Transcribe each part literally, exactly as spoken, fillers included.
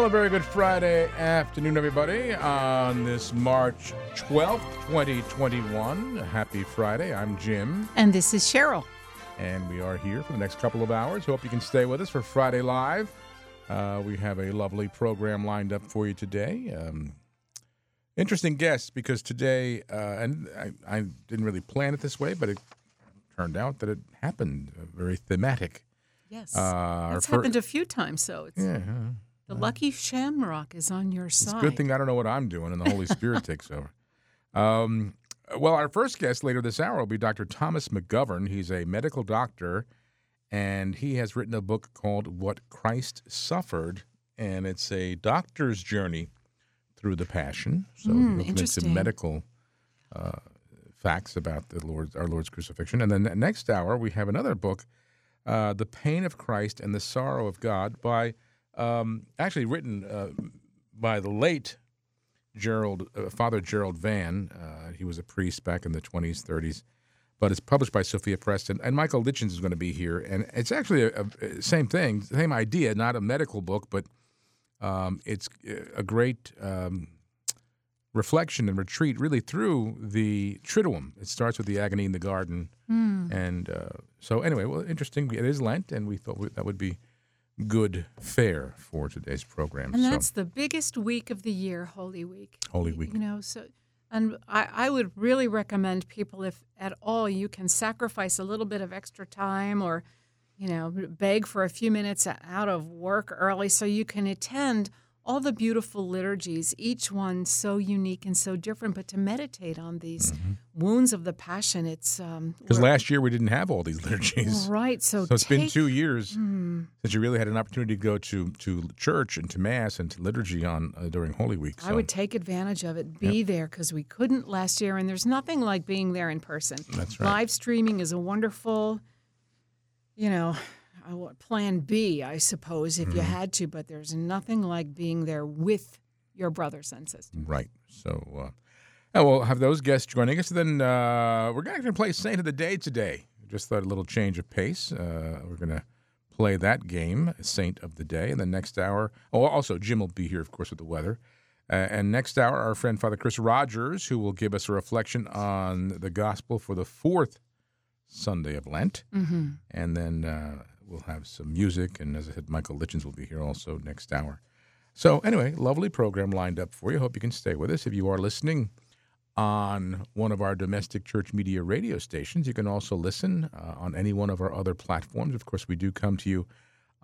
Well, a very good Friday afternoon, everybody, on this March twelfth, twenty twenty-one. Happy Friday. I'm Jim. And this is Cheryl. And we are here for the next couple of hours. Hope you can stay with us for Friday Live. Uh, we have a lovely program lined up for you today. Um, interesting guests, because today, uh, and I, I didn't really plan it this way, but it turned out that it happened. Very thematic. Yes. Uh, it's happened fir- a few times, so it's... Yeah. The lucky shamrock is on your side. It's a good thing I don't know what I'm doing and the Holy Spirit takes over. Um, well, our first guest later this hour will be Doctor Thomas McGovern. He's a medical doctor, and he has written a book called What Christ Suffered, and it's a doctor's journey through the Passion. So mm, he looks into medical uh, facts about the Lord's, our Lord's crucifixion. And then the next hour we have another book, uh, The Pain of Christ and the Sorrow of God, by... Um, actually written uh, by the late Gerald, uh, Father Gerald Vann. Uh, he was a priest back in the twenties, thirties, but it's published by Sophia Preston. And Michael Litchens is going to be here. And it's actually a, a same thing, same idea, not a medical book, but um, it's a great um, reflection and retreat really through the Triduum. It starts with the agony in the garden. Mm. And uh, so anyway, well, interesting. It is Lent, and we thought we, that would be good fare for today's program. And that's so. The biggest week of the year, Holy Week. Holy Week. You know, so, and I, I would really recommend people, if at all you can sacrifice a little bit of extra time or, you know, beg for a few minutes out of work early so you can attend all the beautiful liturgies, each one so unique and so different, but to meditate on these mm-hmm. wounds of the Passion. It's um, because last year we didn't have all these liturgies. Right. So, so it's take, been two years mm. since you really had an opportunity to go to, to church and to Mass and to liturgy on uh, during Holy Week. So. I would take advantage of it, be yep. there, because we couldn't last year, and there's nothing like being there in person. That's right. Live streaming is a wonderful, you know... Plan B, I suppose, if mm-hmm. you had to, but there's nothing like being there with your brothers and sisters. Right. So uh, we'll have those guests joining us. Then uh, we're going to play Saint of the Day today. Just thought a little change of pace. Uh, we're going to play that game, Saint of the Day. And the next hour, oh, also Jim will be here, of course, with the weather. Uh, and next hour, our friend Father Chris Rogers, who will give us a reflection on the Gospel for the fourth Sunday of Lent. Mm-hmm. And then... Uh, We'll have some music, and as I said, Michael Litchens will be here also next hour. So anyway, lovely program lined up for you. Hope you can stay with us. If you are listening on one of our domestic church media radio stations, you can also listen uh, on any one of our other platforms. Of course, we do come to you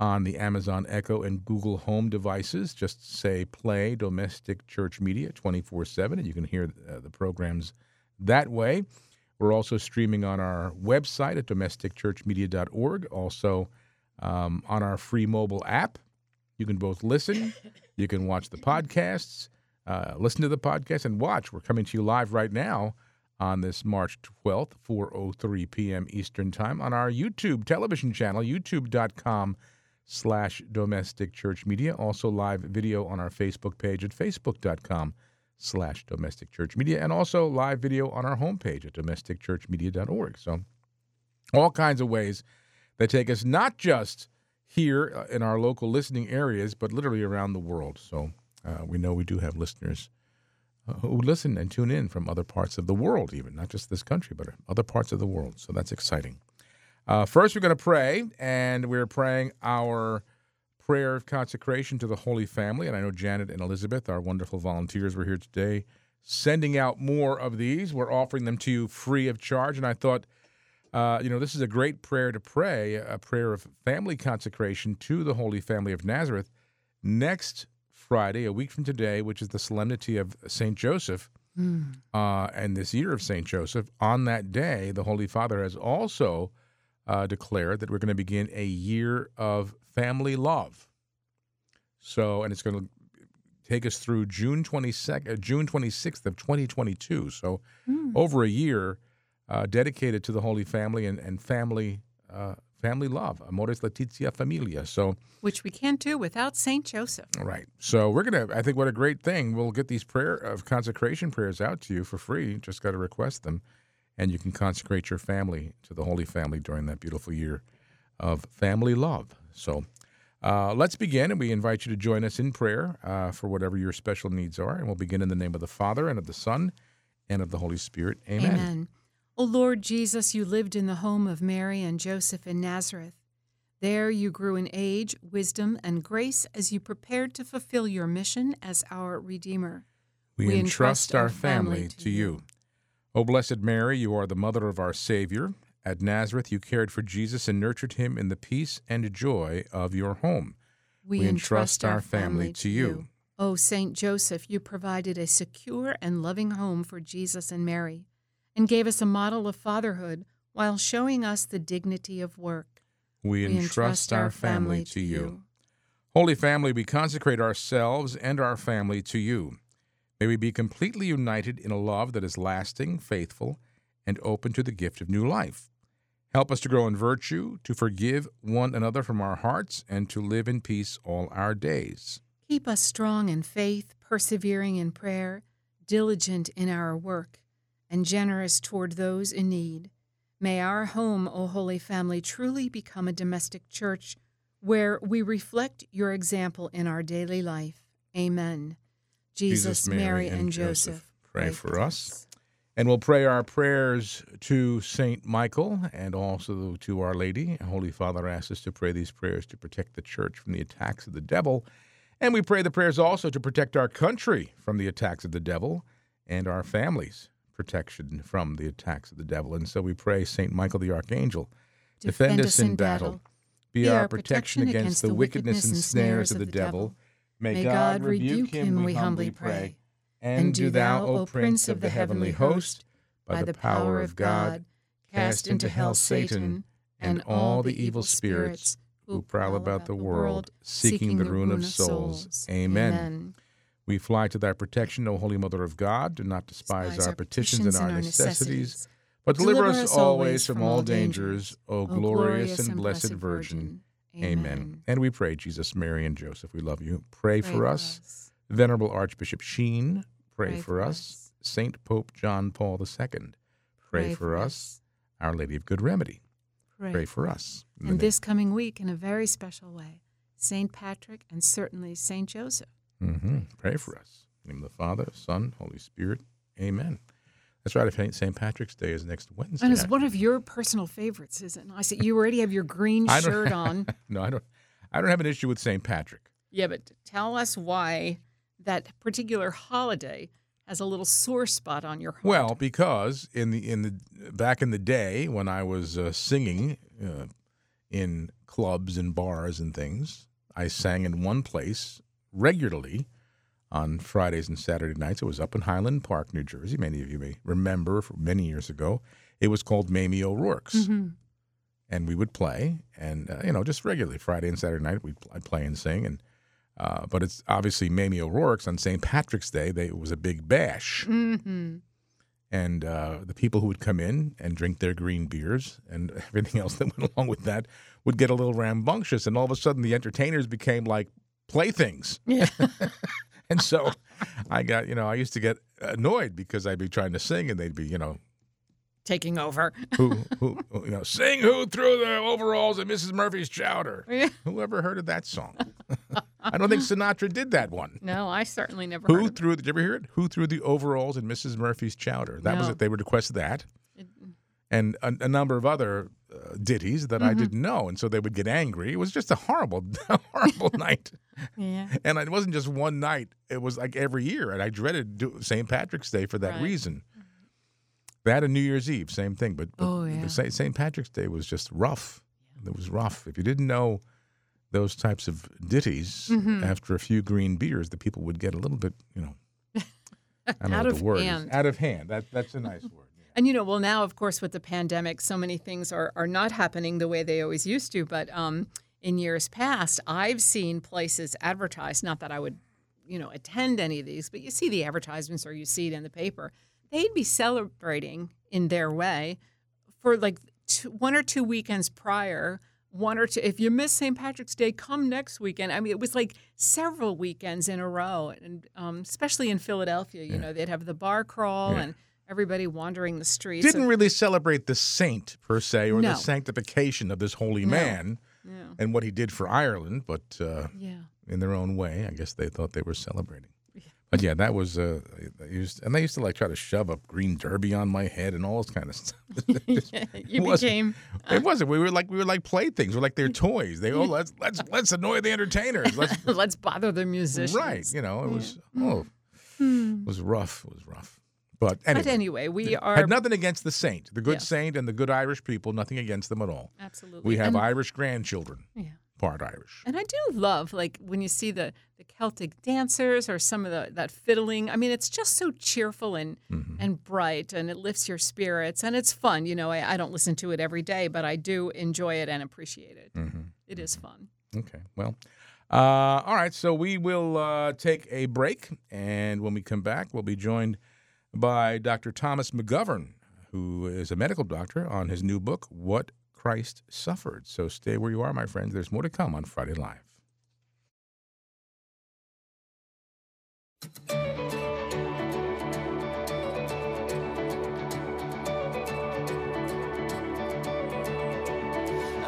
on the Amazon Echo and Google Home devices. Just say play domestic church media twenty-four seven, and you can hear uh, the programs that way. We're also streaming on our website at domestic church media dot org, also um, on our free mobile app. You can both listen, you can watch the podcasts, uh, listen to the podcast, and watch. We're coming to you live right now on this March twelfth, four oh three p.m. Eastern Time, on our YouTube television channel, youtube.com slash domesticchurchmedia. Also live video on our Facebook page at facebook.com slash domestic church media, and also live video on our homepage at domestic church media dot org. So all kinds of ways that take us not just here in our local listening areas, but literally around the world. So uh, we know we do have listeners uh, who listen and tune in from other parts of the world, even not just this country, but other parts of the world. So that's exciting. Uh, first, we're going to pray, and we're praying our prayer of consecration to the Holy Family. And I know Janet and Elizabeth, our wonderful volunteers, were here today sending out more of these. We're offering them to you free of charge. And I thought, uh, you know, this is a great prayer to pray, a prayer of family consecration to the Holy Family of Nazareth. Next Friday, a week from today, which is the Solemnity of Saint Joseph, mm. uh, and this year of Saint Joseph, on that day, the Holy Father has also uh, declared that we're going to begin a year of family love. So, and it's going to take us through June twenty-second, June twenty-sixth of twenty twenty-two. So, mm. over a year uh, dedicated to the Holy Family and, and family uh, family love, Amores Laetitia Familia. So, which we can't do without Saint Joseph. Right. So, we're gonna. I think what a great thing. We'll get these prayer of consecration prayers out to you for free. You just got to request them, and you can consecrate your family to the Holy Family during that beautiful year of family love. So Uh, let's begin, and we invite you to join us in prayer uh, for whatever your special needs are. And we'll begin in the name of the Father, and of the Son, and of the Holy Spirit. Amen. Amen. O Lord Jesus, you lived in the home of Mary and Joseph in Nazareth. There you grew in age, wisdom, and grace as you prepared to fulfill your mission as our Redeemer. We, we entrust, entrust our, our family, family to you. you. O Blessed Mary, you are the mother of our Savior. At Nazareth, you cared for Jesus and nurtured him in the peace and joy of your home. We, we entrust, entrust our, our family, family to you. you. O Saint Joseph, you provided a secure and loving home for Jesus and Mary, and gave us a model of fatherhood while showing us the dignity of work. We, we entrust, entrust our, our family, family to you. you. Holy Family, we consecrate ourselves and our family to you. May we be completely united in a love that is lasting, faithful, and open to the gift of new life. Help us to grow in virtue, to forgive one another from our hearts, and to live in peace all our days. Keep us strong in faith, persevering in prayer, diligent in our work, and generous toward those in need. May our home, O Holy Family, truly become a domestic church where we reflect your example in our daily life. Amen. Jesus, Jesus Mary, and, and Joseph, Joseph pray, pray for us. us. And we'll pray our prayers to Saint Michael and also to Our Lady. Holy Father asks us to pray these prayers to protect the church from the attacks of the devil. And we pray the prayers also to protect our country from the attacks of the devil, and our families' protection from the attacks of the devil. And so we pray, Saint Michael the Archangel, defend, defend us in battle. battle. Be, Be our, our protection, protection against, against the wickedness and snares of the devil. May, May God, God rebuke him, him we humbly pray. pray. And do thou, O Prince of the heavenly host, by the power of God, cast into hell Satan and all the evil spirits who prowl about the world, seeking the ruin of souls. Amen. We fly to thy protection, O Holy Mother of God. Do not despise our petitions and our necessities, but deliver us always from all dangers, O glorious and blessed Virgin. Amen. And we pray, Jesus, Mary, and Joseph, we love you. Pray for us. Venerable Archbishop Sheen, pray, pray for us. us. Saint Pope John Paul the Second, pray, pray for us. us. Our Lady of Good Remedy, pray, pray for us. In and this coming week, in a very special way, Saint Patrick and certainly Saint Joseph. Mm-hmm. Pray, pray for us. us. In the name of the Father, Son, Holy Spirit, amen. That's right. Saint Patrick's Day is next Wednesday. And it's one of your personal favorites, isn't it? I said you already have your green shirt on. No, I don't. I don't have an issue with Saint Patrick. Yeah, but tell us why that particular holiday has a little sore spot on your heart. Well, because in the in the back in the day when I was uh, singing uh, in clubs and bars and things, I sang in one place regularly on Fridays and Saturday nights. It was up in Highland Park, New Jersey. Many of you may remember from many years ago. It was called Mamie O'Rourke's. Mm-hmm. And we would play, and uh, you know, just regularly Friday and Saturday night we'd I'd play and sing and. Uh, but it's obviously Mamie O'Rourke's on Saint Patrick's Day. They, it was a big bash. Mm-hmm. And uh, the people who would come in and drink their green beers and everything else that went along with that would get a little rambunctious. And all of a sudden, the entertainers became like playthings. Yeah. And so I got, you know, I used to get annoyed because I'd be trying to sing and they'd be, you know, taking over. who, who, you know, sing who threw the overalls at Missus Murphy's chowder. Yeah. Whoever heard of that song? I don't think Sinatra did that one. No, I certainly never Who heard of threw it. Did you ever hear it? Who threw the overalls in Missus Murphy's chowder? That no. was it. They would request that. It, and a, a number of other uh, ditties that mm-hmm. I didn't know. And so they would get angry. It was just a horrible, horrible night. Yeah. And it wasn't just one night. It was like every year. And I dreaded Saint Patrick's Day for that right. reason. That and New Year's Eve, same thing. But, but oh, yeah. Saint Patrick's Day was just rough. It was rough. If you didn't know those types of ditties, mm-hmm. after a few green beers, the people would get a little bit, you know, I don't know what the word is. Out of hand. That, that's a nice word. Yeah. And, you know, well, now, of course, with the pandemic, so many things are, are not happening the way they always used to. But um, in years past, I've seen places advertise, not that I would, you know, attend any of these, but you see the advertisements or you see it in the paper. They'd be celebrating in their way for like two, one or two weekends prior, one or two. If you miss Saint Patrick's Day, come next weekend. I mean, it was like several weekends in a row, and um, especially in Philadelphia, you yeah. know, they'd have the bar crawl yeah. and everybody wandering the streets. Didn't and, really celebrate the saint per se or no. the sanctification of this holy no. man. yeah. and what he did for Ireland, but uh, yeah. in their own way, I guess they thought they were celebrating. Yeah. But yeah, that was uh, used, and they used to like try to shove a green derby on my head and all this kind of stuff. yeah, you it became. Uh, it wasn't. We were like we were like playthings. We're like their toys. They oh let's let's let's annoy the entertainers. Let's let's bother the musicians. Right. You know it yeah. was oh hmm. it was rough. It was rough. But anyway, but anyway, we are... had nothing against the saint, the good yeah. saint and the good Irish people, nothing against them at all. Absolutely. We have and, Irish grandchildren, yeah. part Irish. And I do love, like, when you see the, the Celtic dancers or some of the, that fiddling. I mean, it's just so cheerful and mm-hmm. and bright, and it lifts your spirits, and it's fun. You know, I, I don't listen to it every day, but I do enjoy it and appreciate it. Mm-hmm. It is fun. Okay, well... Uh, all right, so we will uh, take a break, and when we come back, we'll be joined... by Doctor Thomas McGovern, who is a medical doctor, on his new book, What Christ Suffered. So stay where you are, my friends. There's more to come on Friday Live.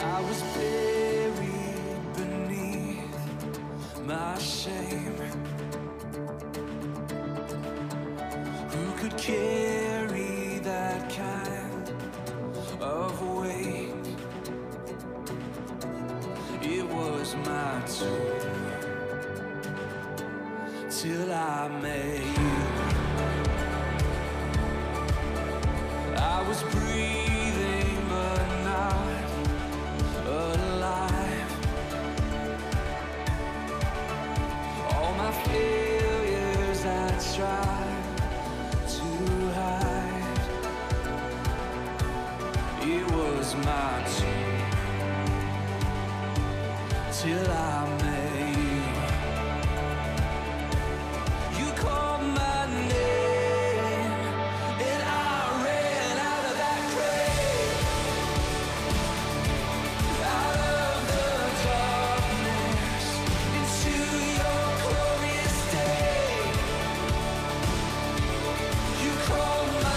I was buried beneath my shame. Carry that kind of weight. It was my tomb till I met you. I was breathing but not alive. All my failures I tried. My tomb till I met you. You called my name and I ran out of that grave, out of the darkness into your glorious day. You called my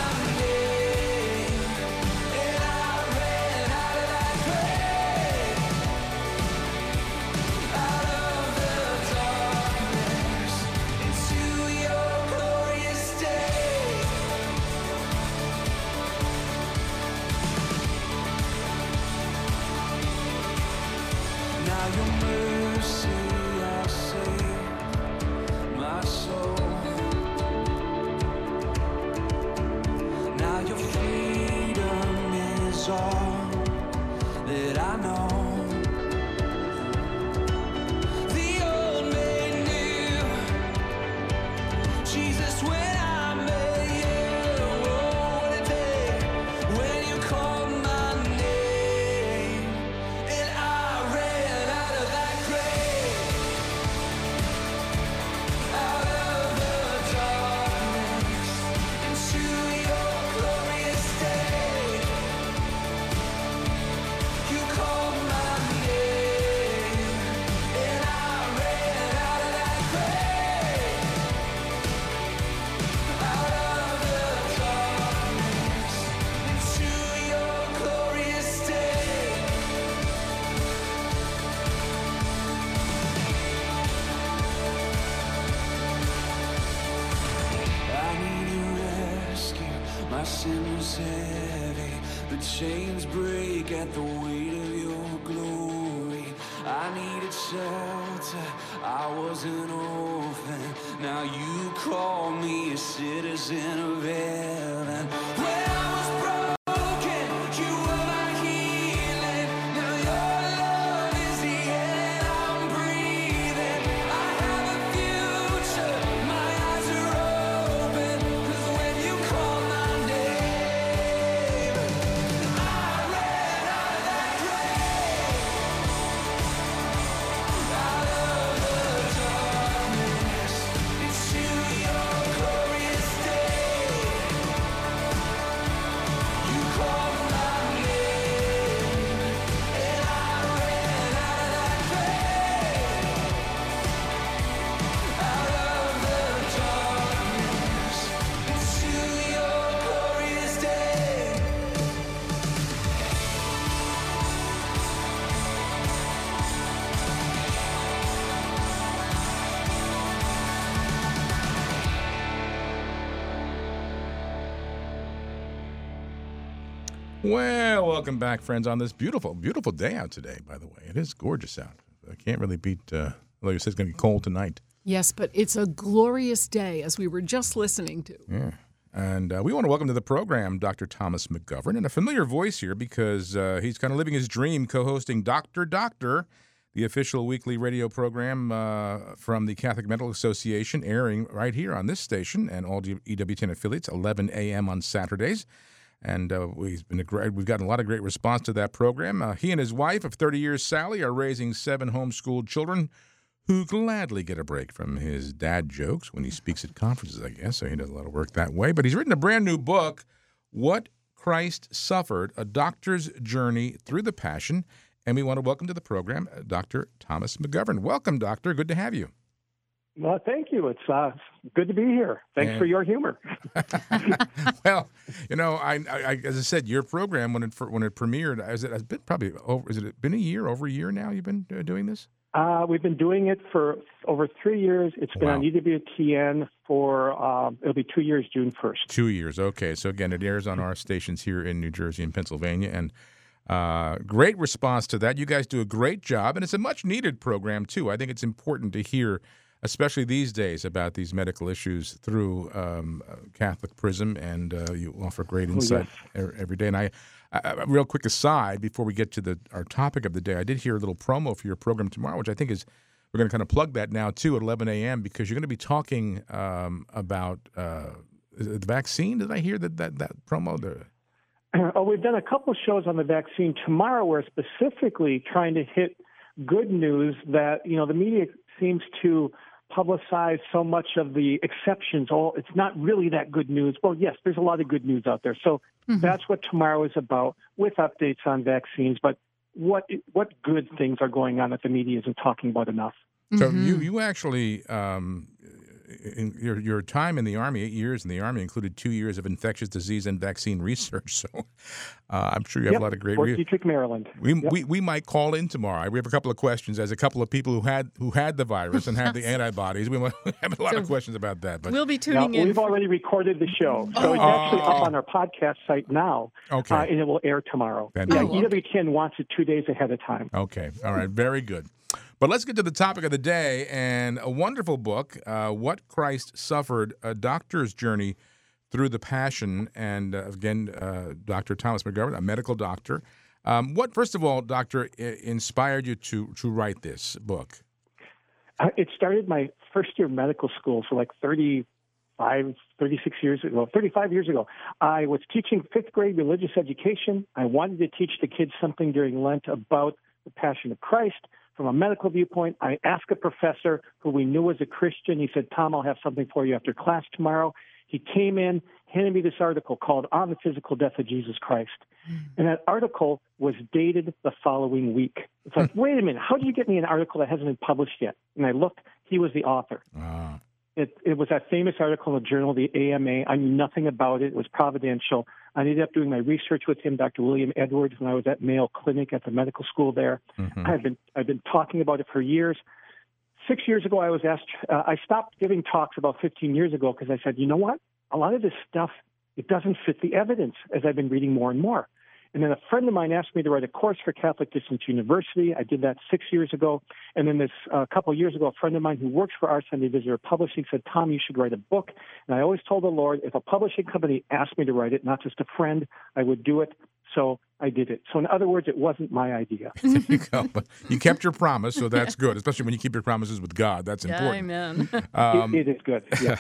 Well, welcome back, friends, on this beautiful, beautiful day out today, by the way. It is gorgeous out. I can't really beat, uh, like I said, it's going to be cold tonight. Yes, but it's a glorious day, as we were just listening to. Yeah. And uh, we want to welcome to the program Doctor Thomas McGovern, and a familiar voice here because uh, he's kind of living his dream co-hosting Doctor Doctor, the official weekly radio program uh, from the Catholic Medical Association, airing right here on this station and all E W ten affiliates, eleven a.m. on Saturdays. And uh, we've been a great, we've gotten a lot of great response to that program. Uh, he and his wife of thirty years, Sally, are raising seven homeschooled children who gladly get a break from his dad jokes when he speaks at conferences, I guess. So he does a lot of work that way. But he's written a brand new book, What Christ Suffered, A Doctor's Journey Through the Passion. And we want to welcome to the program Doctor Thomas McGovern. Welcome, Doctor. Good to have you. Well, thank you. It's uh, good to be here. Thanks and... for your humor. Well, you know, I, I, as I said, your program when it when it premiered, has it has been probably over. Has it been a year, over a year now? You've been doing this. Uh, we've been doing it for over three years. It's been wow. on E W T N for um, it'll be two years, June first. Two years. Okay. So again, it airs on our stations here in New Jersey and Pennsylvania, and. Uh, great response to that. You guys do a great job, and it's a much-needed program, too. I think it's important to hear, especially these days, about these medical issues through um, Catholic prism, and uh, you offer great insight oh, yes. every day. And I, I, real quick aside, before we get to the our topic of the day, I did hear a little promo for your program tomorrow, which I think is we're going to kind of plug that now, too, at eleven a.m., because you're going to be talking um, about uh, the vaccine. Did I hear that, that, that promo there? Oh, we've done a couple shows on the vaccine. Tomorrow, we're specifically trying to hit good news that, you know, the media seems to publicize so much of the exceptions. Oh, it's not really that good news. Well, yes, there's a lot of good news out there. So mm-hmm. that's what tomorrow is about, with updates on vaccines. But what what good things are going on that the media isn't talking about enough? So mm-hmm. you you actually. Um... In your your time in the Army, eight years in the Army, included two years of infectious disease and vaccine research. So uh, I'm sure you have yep. a lot of great research. Fort Detrick, Maryland. We, yep. we we might call in tomorrow. We have a couple of questions as a couple of people who had who had the virus and had the antibodies. We have a lot so of questions about that. But we'll be tuning now, in. We've for... already recorded the show, so it's oh. actually up on our podcast site now, okay. uh, and it will air tomorrow. Yeah, E W T N wants it two days ahead of time. Okay. All right. Very good. But let's get to the topic of the day, and a wonderful book, uh, What Christ Suffered, A Doctor's Journey Through the Passion. And, uh, again, uh, Doctor Thomas McGovern, a medical doctor. Um, what, first of all, Doctor, I- inspired you to, to write this book? Uh, it started my first year of medical school, so like thirty-five, thirty-six years ago, thirty-five years ago. I was teaching fifth grade religious education. I wanted to teach the kids something during Lent about the Passion of Christ. From a medical viewpoint, I asked a professor who we knew was a Christian. He said, Tom, I'll have something for you after class tomorrow. He came in, handed me this article called On the Physical Death of Jesus Christ. And that article was dated the following week. It's like, wait a minute, how did you get me an article that hasn't been published yet? And I looked, he was the author. Ah. It, it was that famous article in the journal, the A M A. I knew nothing about it. It was providential. I ended up doing my research with him, Doctor William Edwards, when I was at Mayo Clinic at the medical school there. Mm-hmm. I've been I've been talking about it for years. Six years ago, I was asked. Uh, I stopped giving talks about fifteen years ago because I said, you know what? A lot of this stuff, it doesn't fit the evidence. As I've been reading more and more, and then a friend of mine asked me to write a course for Catholic Distance University. I did that six years ago, and then this a uh, couple of years ago, a friend of mine who works for Our Sunday Visitor Publishing said, "Tom, you should write a book." And I always told the Lord, if a publishing company asked me to write it, not just a friend, I would do it. So I did it. So in other words, it wasn't my idea. There you go. But you kept your promise, so that's good, especially when you keep your promises with God. That's important. Amen. Um, it, it is good. Yeah.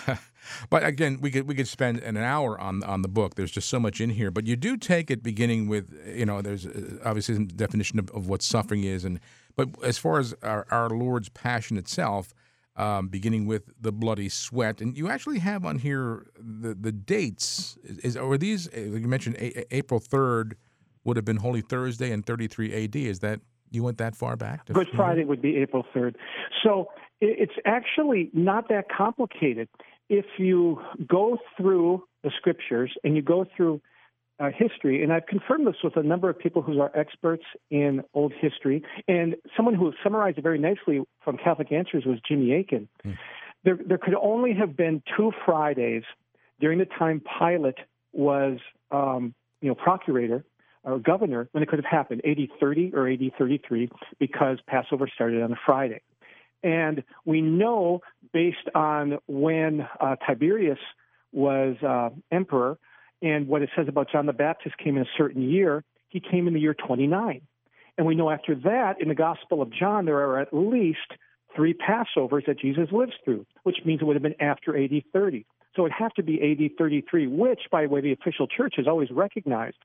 But again, we could we could spend an hour on on the book. There's just so much in here. But you do take it beginning with, you know, there's obviously some definition of, of what suffering is. and But as far as our, our Lord's passion itself, um, beginning with the bloody sweat. And you actually have on here the, the dates. Is, are these, you mentioned a, April third. Would have been Holy Thursday in thirty-three A D. Is that you went that far back? Good Friday would be April third. So it's actually not that complicated. If you go through the scriptures and you go through uh, history, and I've confirmed this with a number of people who are experts in old history, and someone who summarized it very nicely from Catholic Answers was Jimmy Akin. Hmm. There, there could only have been two Fridays during the time Pilate was, um, you know, procurator. uh, governor when it could have happened, eighty thirty or eighty thirty-three, because Passover started on a Friday. And we know, based on when uh, Tiberius was uh, emperor and what it says about John the Baptist came in a certain year, he came in the year twenty-nine. And we know after that, in the Gospel of John, there are at least three Passovers that Jesus lives through, which means it would have been after A D thirty. So it'd have to be A D thirty-three, which, by the way, the official church has always recognized.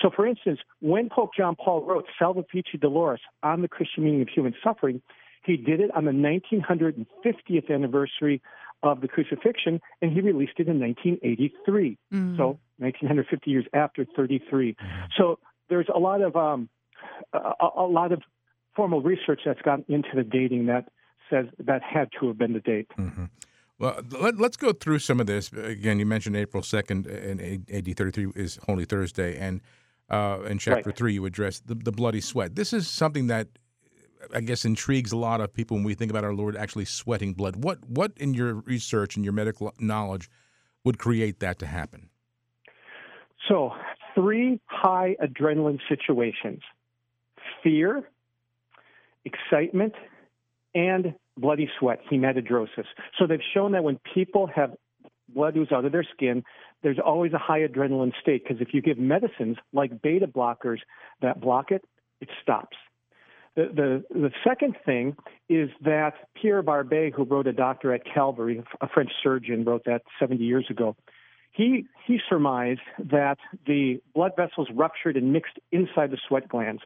So, for instance, when Pope John Paul wrote Salvifici Doloris on the Christian meaning of human suffering, he did it on the nineteen hundred fiftieth anniversary of the crucifixion, and he released it in nineteen eighty-three. Mm. So nineteen fifty years after thirty-three. So there's a lot of um, a, a lot of formal research that's gone into the dating that says that had to have been the date. Mm-hmm. Well, let, let's go through some of this. Again, you mentioned April second and A D thirty-three is Holy Thursday, and uh, in chapter right. three you address the, the bloody sweat. This is something that I guess intrigues a lot of people when we think about our Lord actually sweating blood. What what in your research and your medical knowledge would create that to happen? So, three high adrenaline situations: fear, excitement, and bloody sweat, hematidrosis. So they've shown that when people have blood ooze out of their skin, there's always a high adrenaline state, because if you give medicines like beta blockers that block it, it stops. The, the the second thing is that Pierre Barbet, who wrote A Doctor at Calvary, a French surgeon, wrote that seventy years ago. He he surmised that the blood vessels ruptured and mixed inside the sweat glands.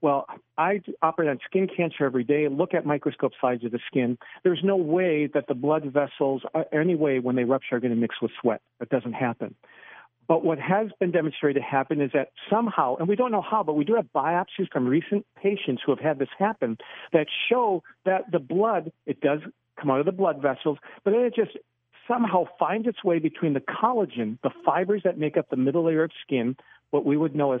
Well, I operate on skin cancer every day, look at microscope slides of the skin. There's no way that the blood vessels, any way when they rupture, are going to mix with sweat. That doesn't happen. But what has been demonstrated to happen is that somehow, and we don't know how, but we do have biopsies from recent patients who have had this happen that show that the blood, it does come out of the blood vessels, but then it just somehow finds its way between the collagen, the fibers that make up the middle layer of skin, what we would know as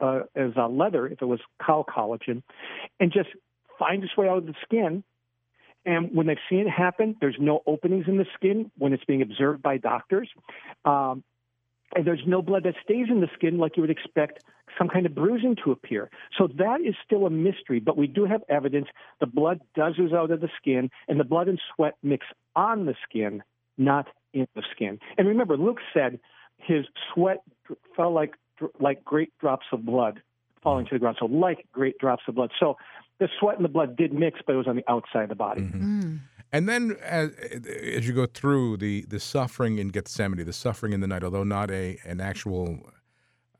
uh, as uh, leather if it was cow collagen, and just finds its way out of the skin. And when they've seen it happen, there's no openings in the skin when it's being observed by doctors. Um, And there's no blood that stays in the skin like you would expect some kind of bruising to appear. So that is still a mystery, but we do have evidence the blood does ooze out of the skin, and the blood and sweat mix on the skin, not in the skin. And remember, Luke said his sweat fell like like great drops of blood falling to the ground, so like great drops of blood. So the sweat and the blood did mix, but it was on the outside of the body. Mm-hmm. Mm. And then as, as you go through the, the suffering in Gethsemane, the suffering in the night, although not a an actual,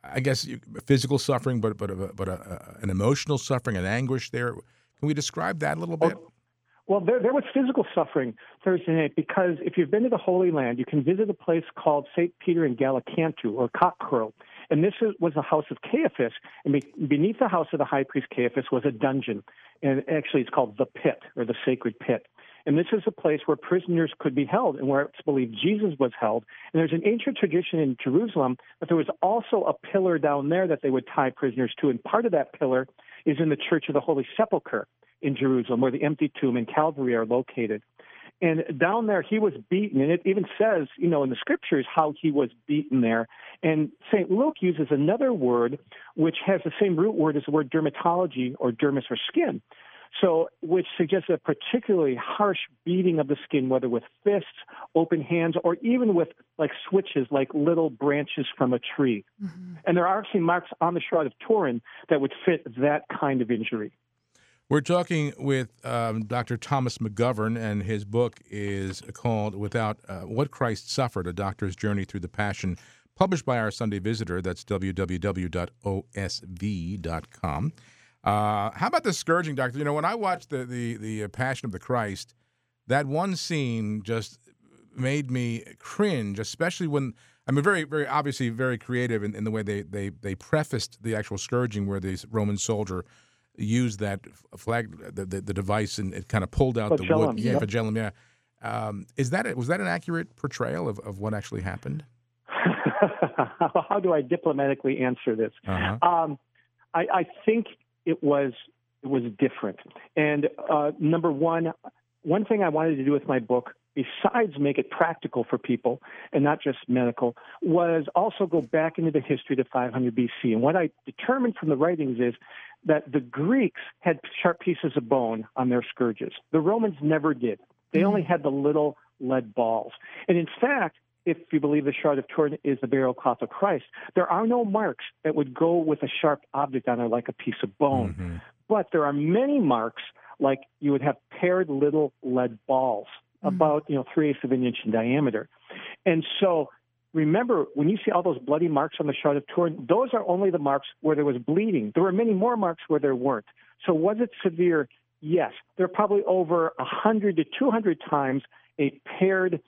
I guess, physical suffering, but but a, but a, an emotional suffering, an anguish there. Can we describe that a little bit? Oh, well, there, there was physical suffering Thursday night, because if you've been to the Holy Land, you can visit a place called Saint Peter in Gallicantu, or Cockcrow. And this is, was the house of Caiaphas, and be, beneath the house of the high priest Caiaphas was a dungeon. And actually it's called the pit, or the sacred pit. And this is a place where prisoners could be held and where it's believed Jesus was held. And there's an ancient tradition in Jerusalem that there was also a pillar down there that they would tie prisoners to. And part of that pillar is in the Church of the Holy Sepulchre in Jerusalem, where the empty tomb and Calvary are located. And down there, he was beaten. And it even says, you know, in the scriptures how he was beaten there. And Saint Luke uses another word, which has the same root word as the word dermatology, or dermis, or skin. So, which suggests a particularly harsh beating of the skin, whether with fists, open hands, or even with like switches, like little branches from a tree. Mm-hmm. And there are actually marks on the Shroud of Turin that would fit that kind of injury. We're talking with um, Doctor Thomas McGovern, and his book is called Without uh, What Christ Suffered, A Doctor's Journey Through the Passion, published by our Sunday Visitor. That's w w w dot o s v dot com. Uh, how about the scourging, Doctor? You know, when I watched the, the, the Passion of the Christ, that one scene just made me cringe, especially when, I mean, very, very obviously very creative in, in the way they, they, they prefaced the actual scourging, where this Roman soldier used that flag, the, the, the device, and it kind of pulled out flagellum, the wood. Yeah, yep. Flagellum, yeah. Um, is that, was that an accurate portrayal of, of what actually happened? How do I diplomatically answer this? Uh-huh. Um, I, I think... It was it was different. And uh, number one, one thing I wanted to do with my book besides make it practical for people and not just medical, was also go back into the history to five hundred B C. And what I determined from the writings is that the Greeks had sharp pieces of bone on their scourges. The Romans never did. They only had the little lead balls. And in fact, if you believe the Shroud of Turin is the burial cloth of Christ, there are no marks that would go with a sharp object on it like a piece of bone. Mm-hmm. But there are many marks like you would have paired little lead balls, mm-hmm. about you know three-eighths of an inch in diameter. And so remember, when you see all those bloody marks on the Shroud of Turin, those are only the marks where there was bleeding. There were many more marks where there weren't. So was it severe? Yes. There are probably over one hundred to two hundred times a paired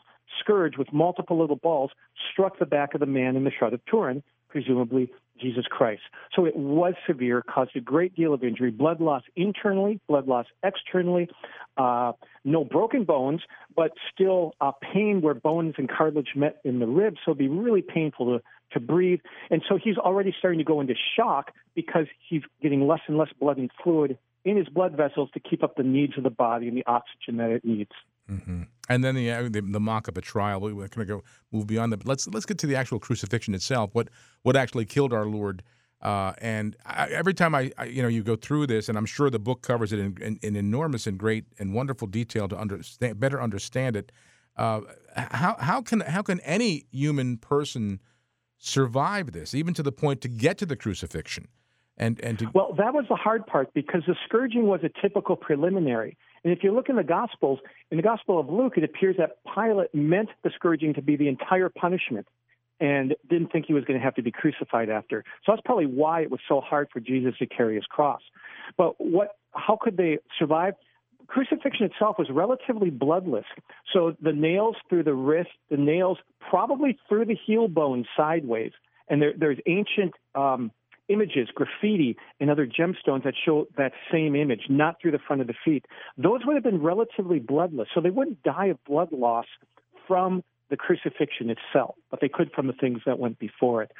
scourge with multiple little balls struck the back of the man in the Shroud of Turin, presumably Jesus Christ. So it was severe, caused a great deal of injury, blood loss internally, blood loss externally, uh, no broken bones, but still uh, pain where bones and cartilage met in the ribs, so it'd be really painful to, to breathe. And so he's already starting to go into shock because he's getting less and less blood and fluid in his blood vessels to keep up the needs of the body and the oxygen that it needs. Mm-hmm. And then the, the the mock-up at trial. We're going to go move beyond that. But let's let's get to the actual crucifixion itself. What what actually killed our Lord? Uh, and I, every time I, I you know you go through this, and I'm sure the book covers it in, in, in enormous and great and wonderful detail to understand better understand it. Uh, how how can how can any human person survive this, even to the point to get to the crucifixion? And and to... well, that was the hard part because the scourging was a typical preliminary. And if you look in the Gospels, in the Gospel of Luke, it appears that Pilate meant the scourging to be the entire punishment and didn't think he was going to have to be crucified after. So that's probably why it was so hard for Jesus to carry his cross. But what? How could they survive? Crucifixion itself was relatively bloodless. So the nails through the wrist, the nails probably through the heel bone sideways. And there, there's ancient um, images, graffiti, and other gemstones that show that same image, not through the front of the feet. Those would have been relatively bloodless, so they wouldn't die of blood loss from the crucifixion itself, but they could from the things that went before it.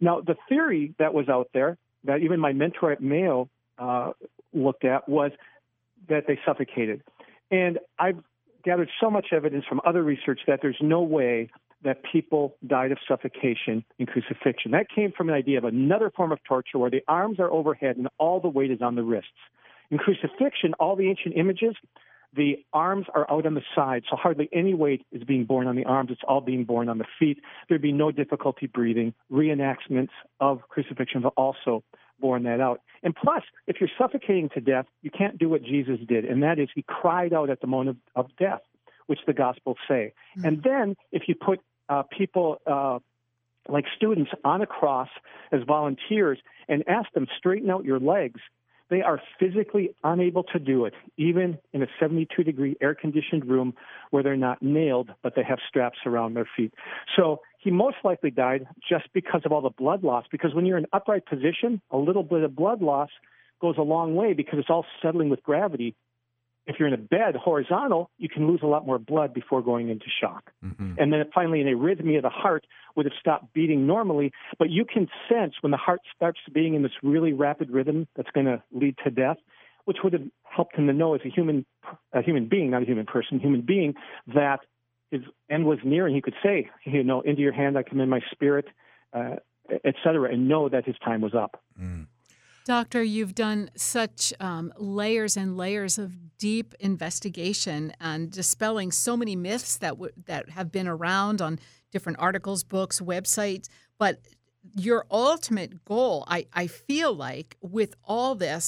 Now, the theory that was out there, that even my mentor at Mayo uh, looked at, was that they suffocated. And I've gathered so much evidence from other research that there's no way that people died of suffocation in crucifixion. That came from an idea of another form of torture where the arms are overhead and all the weight is on the wrists. In crucifixion, all the ancient images, the arms are out on the side, so hardly any weight is being borne on the arms. It's all being borne on the feet. There'd be no difficulty breathing. Reenactments of crucifixion have also borne that out. And plus, if you're suffocating to death, you can't do what Jesus did, and that is he cried out at the moment of, of death, which the Gospels say. Mm-hmm. And then if you put Uh, people uh, like students on a cross as volunteers and ask them, straighten out your legs, they are physically unable to do it, even in a seventy-two degree air-conditioned room where they're not nailed, but they have straps around their feet. So he most likely died just because of all the blood loss, because when you're in upright position, a little bit of blood loss goes a long way because it's all settling with gravity. If you're in a bed horizontal, you can lose a lot more blood before going into shock. Mm-hmm. And then finally, an arrhythmia of the heart would have stopped beating normally. But you can sense when the heart starts beating in this really rapid rhythm that's going to lead to death, which would have helped him to know as a human, a human being, not a human person, human being, that his end was near. And he could say, you know, into your hand I commend my spirit, uh, et cetera, and know that his time was up. Mm. Doctor, you've done such um, layers and layers of deep investigation and dispelling so many myths that w- that have been around on different articles, books, websites. But your ultimate goal, I, I feel like, with all this,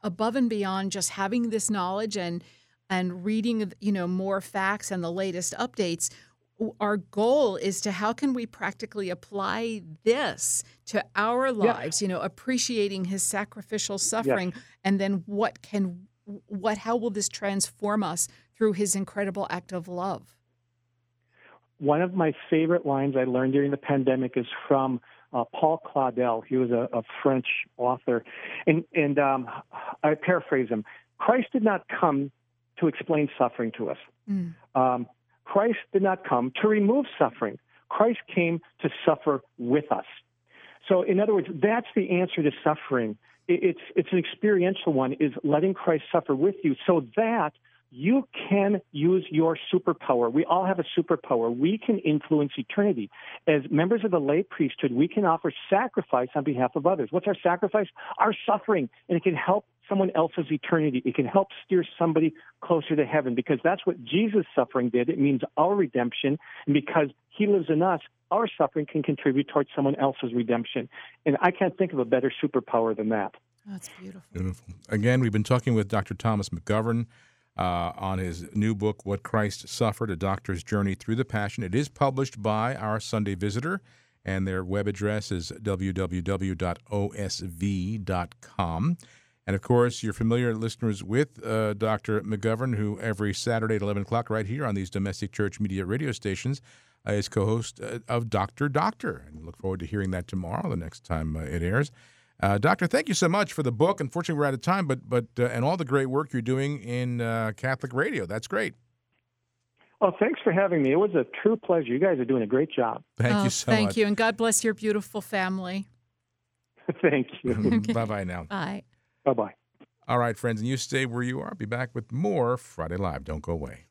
above and beyond just having this knowledge and and reading, you know, more facts and the latest updates, our goal is to how can we practically apply this to our lives, yes. you know, appreciating his sacrificial suffering, yes. and then what can, what, how will this transform us through his incredible act of love? One of my favorite lines I learned during the pandemic is from uh, Paul Claudel. He was a, a French author, and, and um, I paraphrase him. Christ did not come to explain suffering to us. Mm. Um Christ did not come to remove suffering. Christ came to suffer with us. So, in other words, that's the answer to suffering. It's, it's an experiential one, is letting Christ suffer with you so that you can use your superpower. We all have a superpower. We can influence eternity. As members of the lay priesthood, we can offer sacrifice on behalf of others. What's our sacrifice? Our suffering. And it can help someone else's eternity. It can help steer somebody closer to heaven, because that's what Jesus' suffering did. It means our redemption. And because he lives in us, our suffering can contribute towards someone else's redemption. And I can't think of a better superpower than that. Oh, that's beautiful. Beautiful. Again, we've been talking with Doctor Thomas McGovern uh, on his new book, What Christ Suffered, A Doctor's Journey Through the Passion. It is published by our Sunday Visitor, and their web address is w w w dot o s v dot com. And, of course, you're familiar, listeners, with uh, Doctor McGovern, who every Saturday at eleven o'clock right here on these domestic church media radio stations uh, is co-host uh, of Doctor Doctor. And we look forward to hearing that tomorrow, the next time uh, it airs. Uh, doctor, thank you so much for the book. Unfortunately, we're out of time, but but uh, and all the great work you're doing in uh, Catholic radio. That's great. Well, thanks for having me. It was a true pleasure. You guys are doing a great job. Thank oh, you so thank much. Thank you, and God bless your beautiful family. Thank you. Bye-bye now. Bye. Bye-bye. All right, friends, and you stay where you are. Be back with more Friday Live. Don't go away.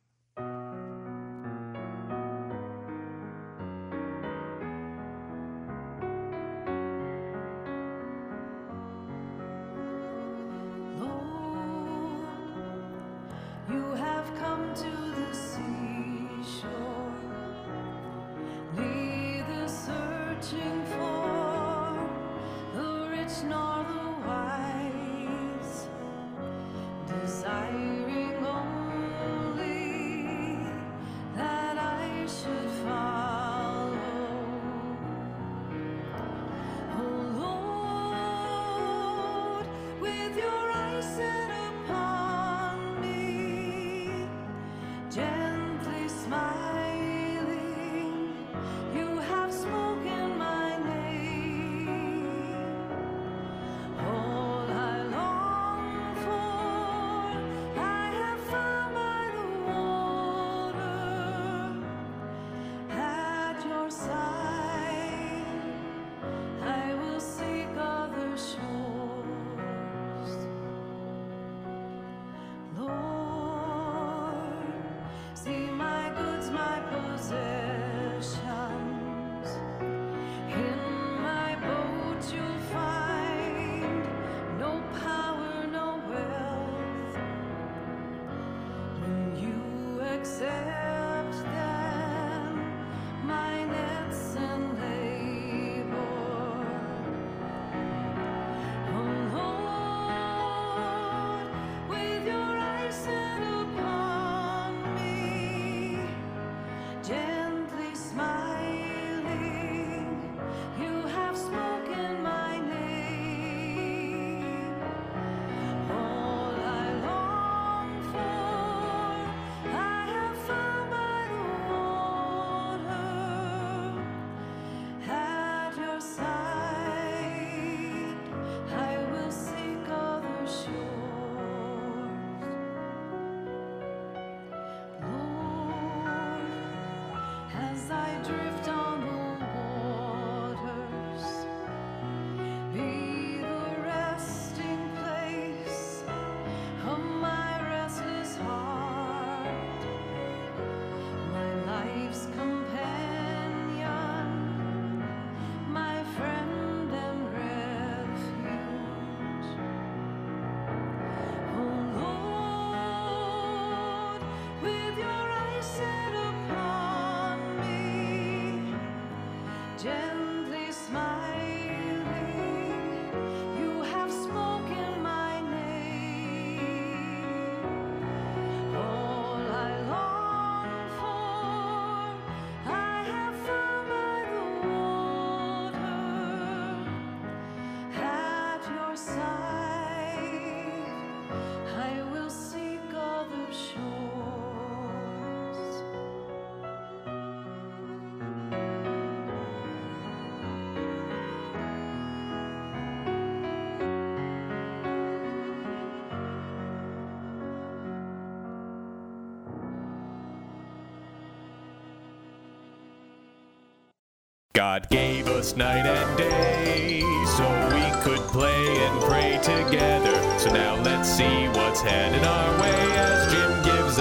God gave us night and day so we could play and pray together. So now let's see what's headed our way as Jim gives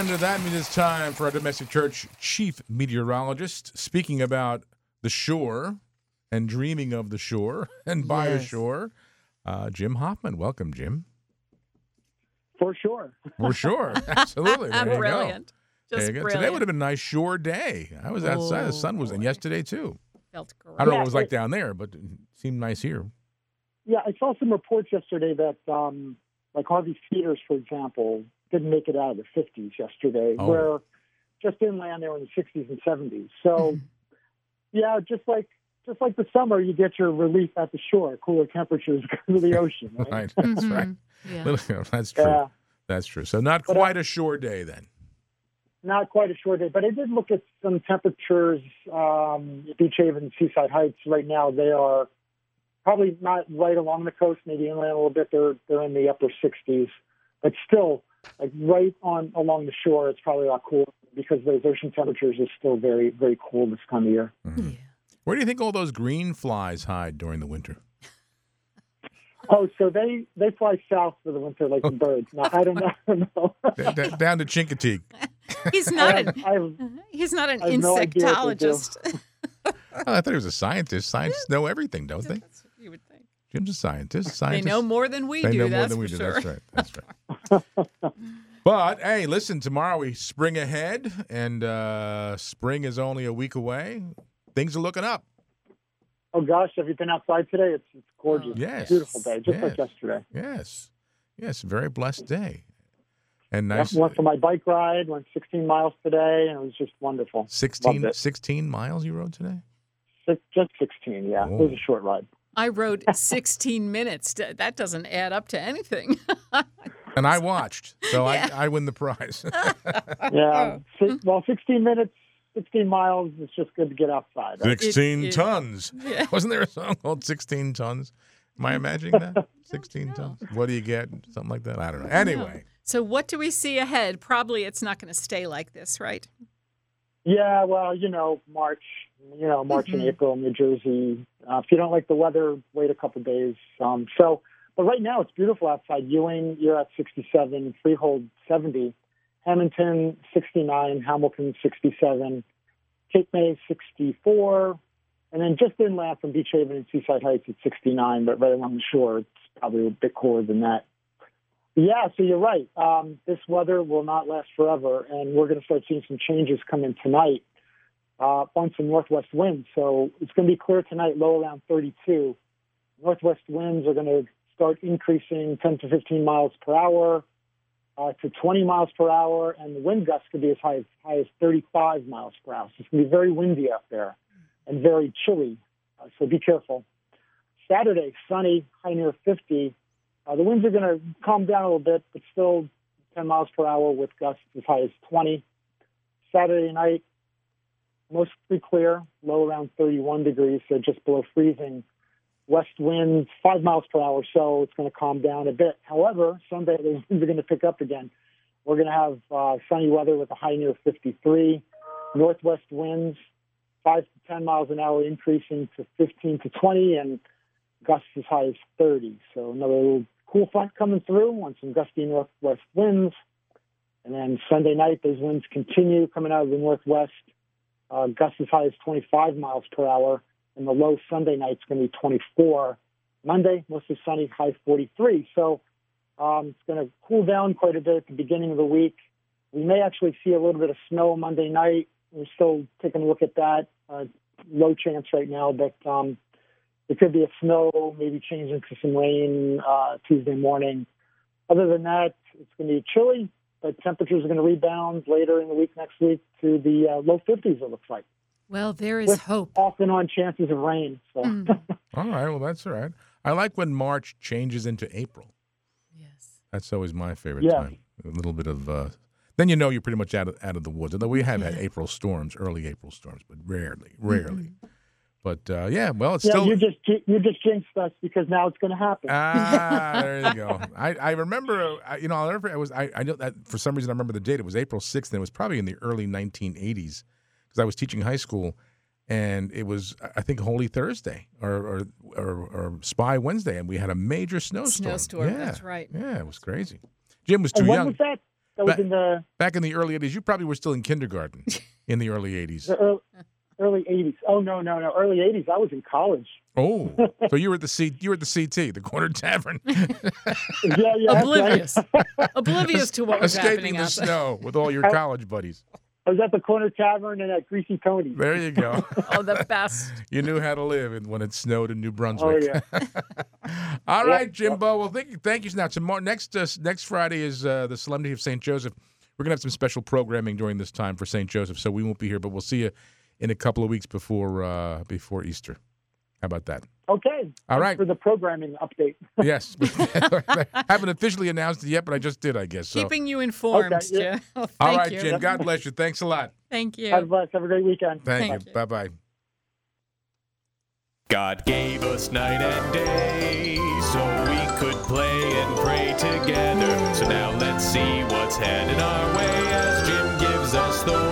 And that means it's time for our Domestic Church chief meteorologist speaking about the shore and dreaming of the shore and by yes. the shore. Uh, Jim Hoffman. Welcome, Jim. For sure. For sure. Absolutely. There brilliant. You go. Just there you go. Brilliant. Today would have been a nice shore day. I was outside. Oh, the sun was in yesterday, too. Felt great. I don't know what it was like down there, but it seemed nice here. Yeah, I saw some reports yesterday that, um, like Harvey Cedars, for example, didn't make it out of the fifties yesterday, oh. where just inland they were in the sixties and seventies. So, yeah, just like just like the summer, you get your relief at the shore, cooler temperatures go to the ocean. Right, right. That's right. Yeah. That's true. Yeah. That's true. So not but quite I, a shore day then. Not quite a shore day, but I did look at some temperatures um, at Beach Haven, Seaside Heights. Right now they are probably not right along the coast, maybe inland a little bit. They're, they're in the upper sixties, but still, like right on along the shore, it's probably a lot cooler because those ocean temperatures are still very, very cool this time of year. Mm-hmm. Yeah. Where do you think all those green flies hide during the winter? Oh, so they, they fly south for the winter like oh. the birds. Now, I don't know. I don't know. da- da- down to Chincoteague. He's not have, an have, he's not an insectologist. No oh, I thought he was a scientist. Scientists know everything, don't they? That's what you would think. Jim's a scientist. Scientists, they know more than we do. They know more than we do. Sure. That's right. That's right. But, hey, listen, tomorrow we spring ahead, and uh, spring is only a week away. Things are looking up. Oh, gosh, have you been outside today? It's, it's gorgeous. Yes. Beautiful day, just yes. like yesterday. Yes. Yes, very blessed day. And nice. I went for my bike ride, went sixteen miles today, and it was just wonderful. sixteen, sixteen miles you rode today? Six, just sixteen, yeah. Oh. It was a short ride. I rode sixteen minutes. That doesn't add up to anything. And I watched, so yeah. I, I win the prize. Yeah. Well, sixteen minutes, sixteen miles, it's just good to get outside. Right? sixteen it, it, tons. Yeah. Wasn't there a song called sixteen tons? Am I imagining that? sixteen tons. What do you get? Something like that? I don't know. Anyway. No. So what do we see ahead? Probably it's not going to stay like this, right? Yeah, well, you know, March, you know, March mm-hmm. and April in New Jersey. Uh, if you don't like the weather, wait a couple days. Um, so... But right now, it's beautiful outside. Ewing, you're at sixty-seven, Freehold, seventy, Hamilton, sixty-nine, Hamilton, sixty-seven, Cape May, sixty-four, and then just inland from Beach Haven and Seaside Heights, it's sixty-nine, but right along the shore, it's probably a bit cooler than that. Yeah, so you're right. Um, this weather will not last forever, and we're going to start seeing some changes come in tonight uh, on some northwest winds. So it's going to be clear tonight, low around thirty-two. Northwest winds are going to start increasing ten to fifteen miles per hour uh, to twenty miles per hour, and the wind gusts could be as high as, high as thirty-five miles per hour. So it's going to be very windy up there and very chilly, uh, so be careful. Saturday, sunny, high near fifty. Uh, the winds are going to calm down a little bit, but still ten miles per hour with gusts as high as twenty. Saturday night, mostly clear, low around thirty-one degrees, so just below freezing. West wind, five miles per hour, so it's going to calm down a bit. However, Sunday, the winds are going to pick up again. We're going to have uh, sunny weather with a high near fifty-three. Northwest winds, five to ten miles an hour, increasing to fifteen to twenty, and gusts as high as thirty. So another little cool front coming through on some gusty northwest winds. And then Sunday night, those winds continue coming out of the northwest, uh, gusts as high as twenty-five miles per hour. And the low Sunday night's going to be twenty-four. Monday, mostly sunny, high forty-three. So um, it's going to cool down quite a bit at the beginning of the week. We may actually see a little bit of snow Monday night. We're still taking a look at that. Uh, low chance right now, but um, it could be a snow, maybe change into some rain uh, Tuesday morning. Other than that, it's going to be chilly, but temperatures are going to rebound later in the week next week to the uh, low fifties, it looks like. Well, there is with hope. Off and on chances of rain. So. Mm. All right. Well, that's all right. I like when March changes into April. Yes. That's always my favorite yeah. time. A little bit of uh, then you know you're pretty much out of out of the woods. Although we have yeah. had April storms, early April storms, but rarely, rarely. Mm-hmm. But uh, yeah, well, it's yeah, still you just you just jinxed us because now it's going to happen. Ah, there you go. I, I remember you know I remember I was I I know that for some reason I remember the date. It was April sixth, and it was probably in the early nineteen eighties. Because I was teaching high school, and it was, I think, Holy Thursday or or, or, or Spy Wednesday, and we had a major snowstorm. Snowstorm, yeah. That's right. Yeah, it was crazy. Jim was too and when young. When was that? That was ba- in the back in the early eighties. You probably were still in kindergarten in the early eighties. The early, early eighties. Oh no, no, no. Early eighties. I was in college. Oh, so you were at the C. You were at the C T, the Corner Tavern. yeah, yeah. Oblivious, right. Oblivious to what was Escaping happening the out there. Snow with all your college buddies. I was at the Corner Tavern and at Greasy Tony. There you go. Oh, the best. You knew how to live and when it snowed in New Brunswick. Oh, yeah. All yeah. right, Jimbo. Well, thank you. Thank you. Now, tomorrow, next uh, next Friday is uh, the Solemnity of Saint Joseph. We're going to have some special programming during this time for Saint Joseph, so we won't be here, but we'll see you in a couple of weeks before uh, before Easter. How about that? Okay. All right. For the programming update. Yes. I haven't officially announced it yet, but I just did, I guess. So. Keeping you informed, okay, yeah. Jim. Oh, all right, you. Jim. God bless you. Thanks a lot. Thank you. God bless. Have a great weekend. Thank, Thank you. you. Bye-bye. God gave us night and day so we could play and pray together. So now let's see what's headed our way as Jim gives us the weather.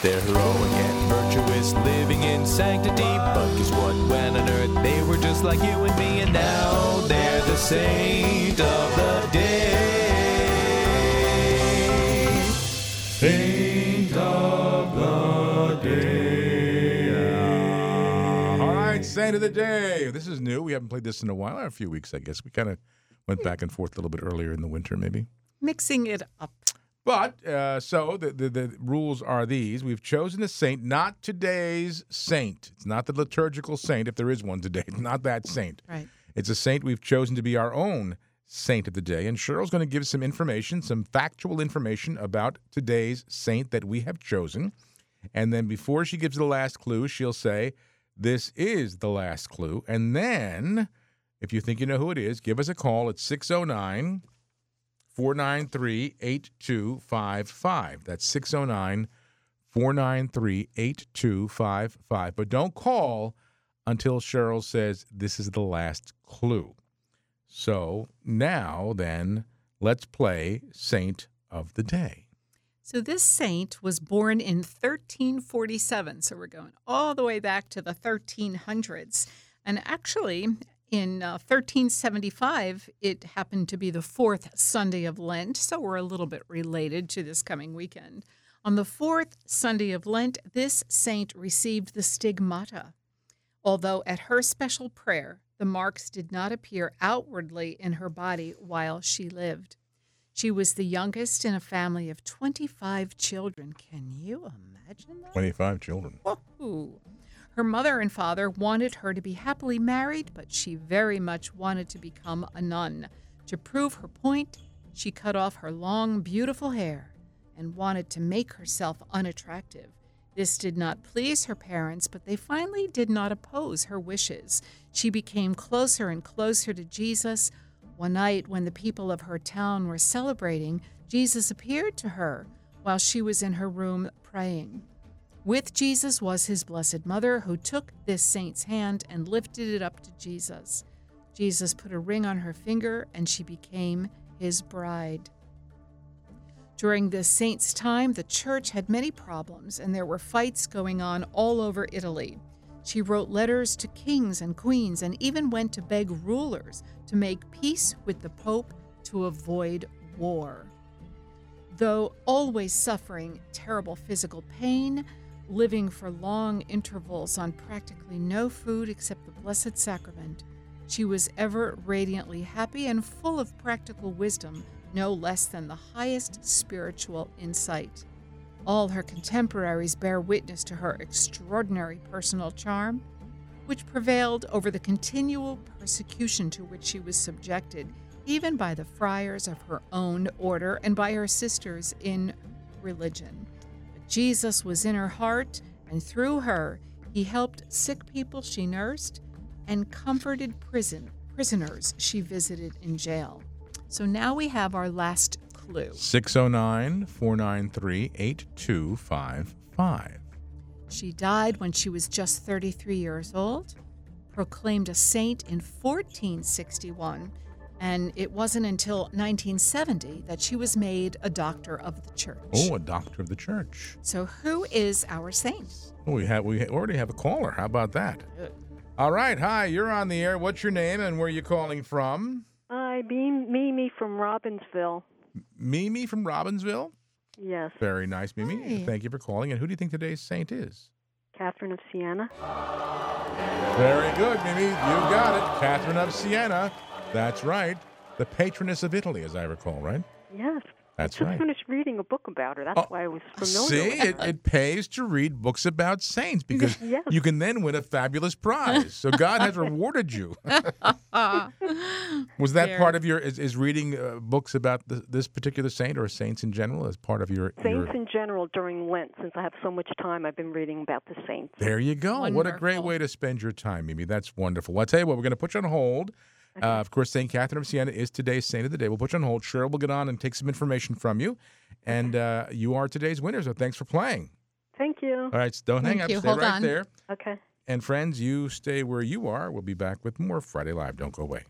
They're heroic and virtuous, living in sanctity, but guess what, when on earth they were just like you and me, and now they're the saint of the day. Saint of the day. All right, saint of the day. This is new. We haven't played this in a while, or a few weeks, I guess. We kind of went back and forth a little bit earlier in the winter, maybe. Mixing it up. But, uh, so, the, the, the rules are these. We've chosen a saint, not today's saint. It's not the liturgical saint, if there is one today. It's not that saint. Right. It's a saint we've chosen to be our own saint of the day. And Cheryl's going to give some information, some factual information about today's saint that we have chosen. And then before she gives the last clue, she'll say, this is the last clue. And then, if you think you know who it is, give us a call at six oh nine... four nine three, eight two five five. That's six oh nine, four nine three, eight two five five. But don't call until Cheryl says this is the last clue. So now then, let's play Saint of the Day. So this saint was born in thirteen forty-seven. So we're going all the way back to the thirteen hundreds. And actually, in uh, thirteen seventy-five, it happened to be the fourth Sunday of Lent, so we're a little bit related to this coming weekend. On the fourth Sunday of Lent, this saint received the stigmata. Although at her special prayer, the marks did not appear outwardly in her body while she lived. She was the youngest in a family of twenty-five children. Can you imagine that? twenty-five children. Whoa. Her mother and father wanted her to be happily married, but she very much wanted to become a nun. To prove her point, she cut off her long, beautiful hair and wanted to make herself unattractive. This did not please her parents, but they finally did not oppose her wishes. She became closer and closer to Jesus. One night, when the people of her town were celebrating, Jesus appeared to her while she was in her room praying. With Jesus was his Blessed Mother, who took this saint's hand and lifted it up to Jesus. Jesus put a ring on her finger, and she became his bride. During this saint's time, the church had many problems, and there were fights going on all over Italy. She wrote letters to kings and queens and even went to beg rulers to make peace with the Pope to avoid war. Though always suffering terrible physical pain, living for long intervals on practically no food except the Blessed Sacrament, she was ever radiantly happy and full of practical wisdom, no less than the highest spiritual insight. All her contemporaries bear witness to her extraordinary personal charm, which prevailed over the continual persecution to which she was subjected, even by the friars of her own order and by her sisters in religion. Jesus was in her heart, and through her, he helped sick people she nursed and comforted prison prisoners she visited in jail. So now we have our last clue. six oh nine, four nine three, eight two five five. She died when she was just thirty-three years old, proclaimed a saint in fourteen sixty-one, and it wasn't until nineteen seventy that she was made a doctor of the church. Oh, a doctor of the church. So who is our saint? Well, we have we already have a caller. How about that? Good. All right. Hi, you're on the air. What's your name and where are you calling from? Uh, Hi, Mimi from Robbinsville. Mimi from Robbinsville? Yes. Very nice, Mimi. Hi. Thank you for calling. And who do you think today's saint is? Catherine of Siena. Very good, Mimi. You got it. Catherine of Siena. That's right. The patroness of Italy, as I recall, right? Yes. That's right. I just right. finished reading a book about her. That's oh, why I was familiar see, with her. See, it, it pays to read books about saints because yes. you can then win a fabulous prize. So God has rewarded you. Was that there. part of your, is, is reading uh, books about the, this particular saint or saints in general as part of your? Saints your... in general during Lent. Since I have so much time, I've been reading about the saints. There you go. Wonderful. What a great way to spend your time, Mimi. That's wonderful. Well, I'll tell you what, we're going to put you on hold. Uh, of course, Saint Catherine of Siena is today's saint of the day. We'll put you on hold. Cheryl will get on and take some information from you. And uh, you are today's winner, so thanks for playing. Thank you. All right, so don't Thank hang you. up. Stay Hold right on. there. Okay. And friends, you stay where you are. We'll be back with more Friday Live. Don't go away.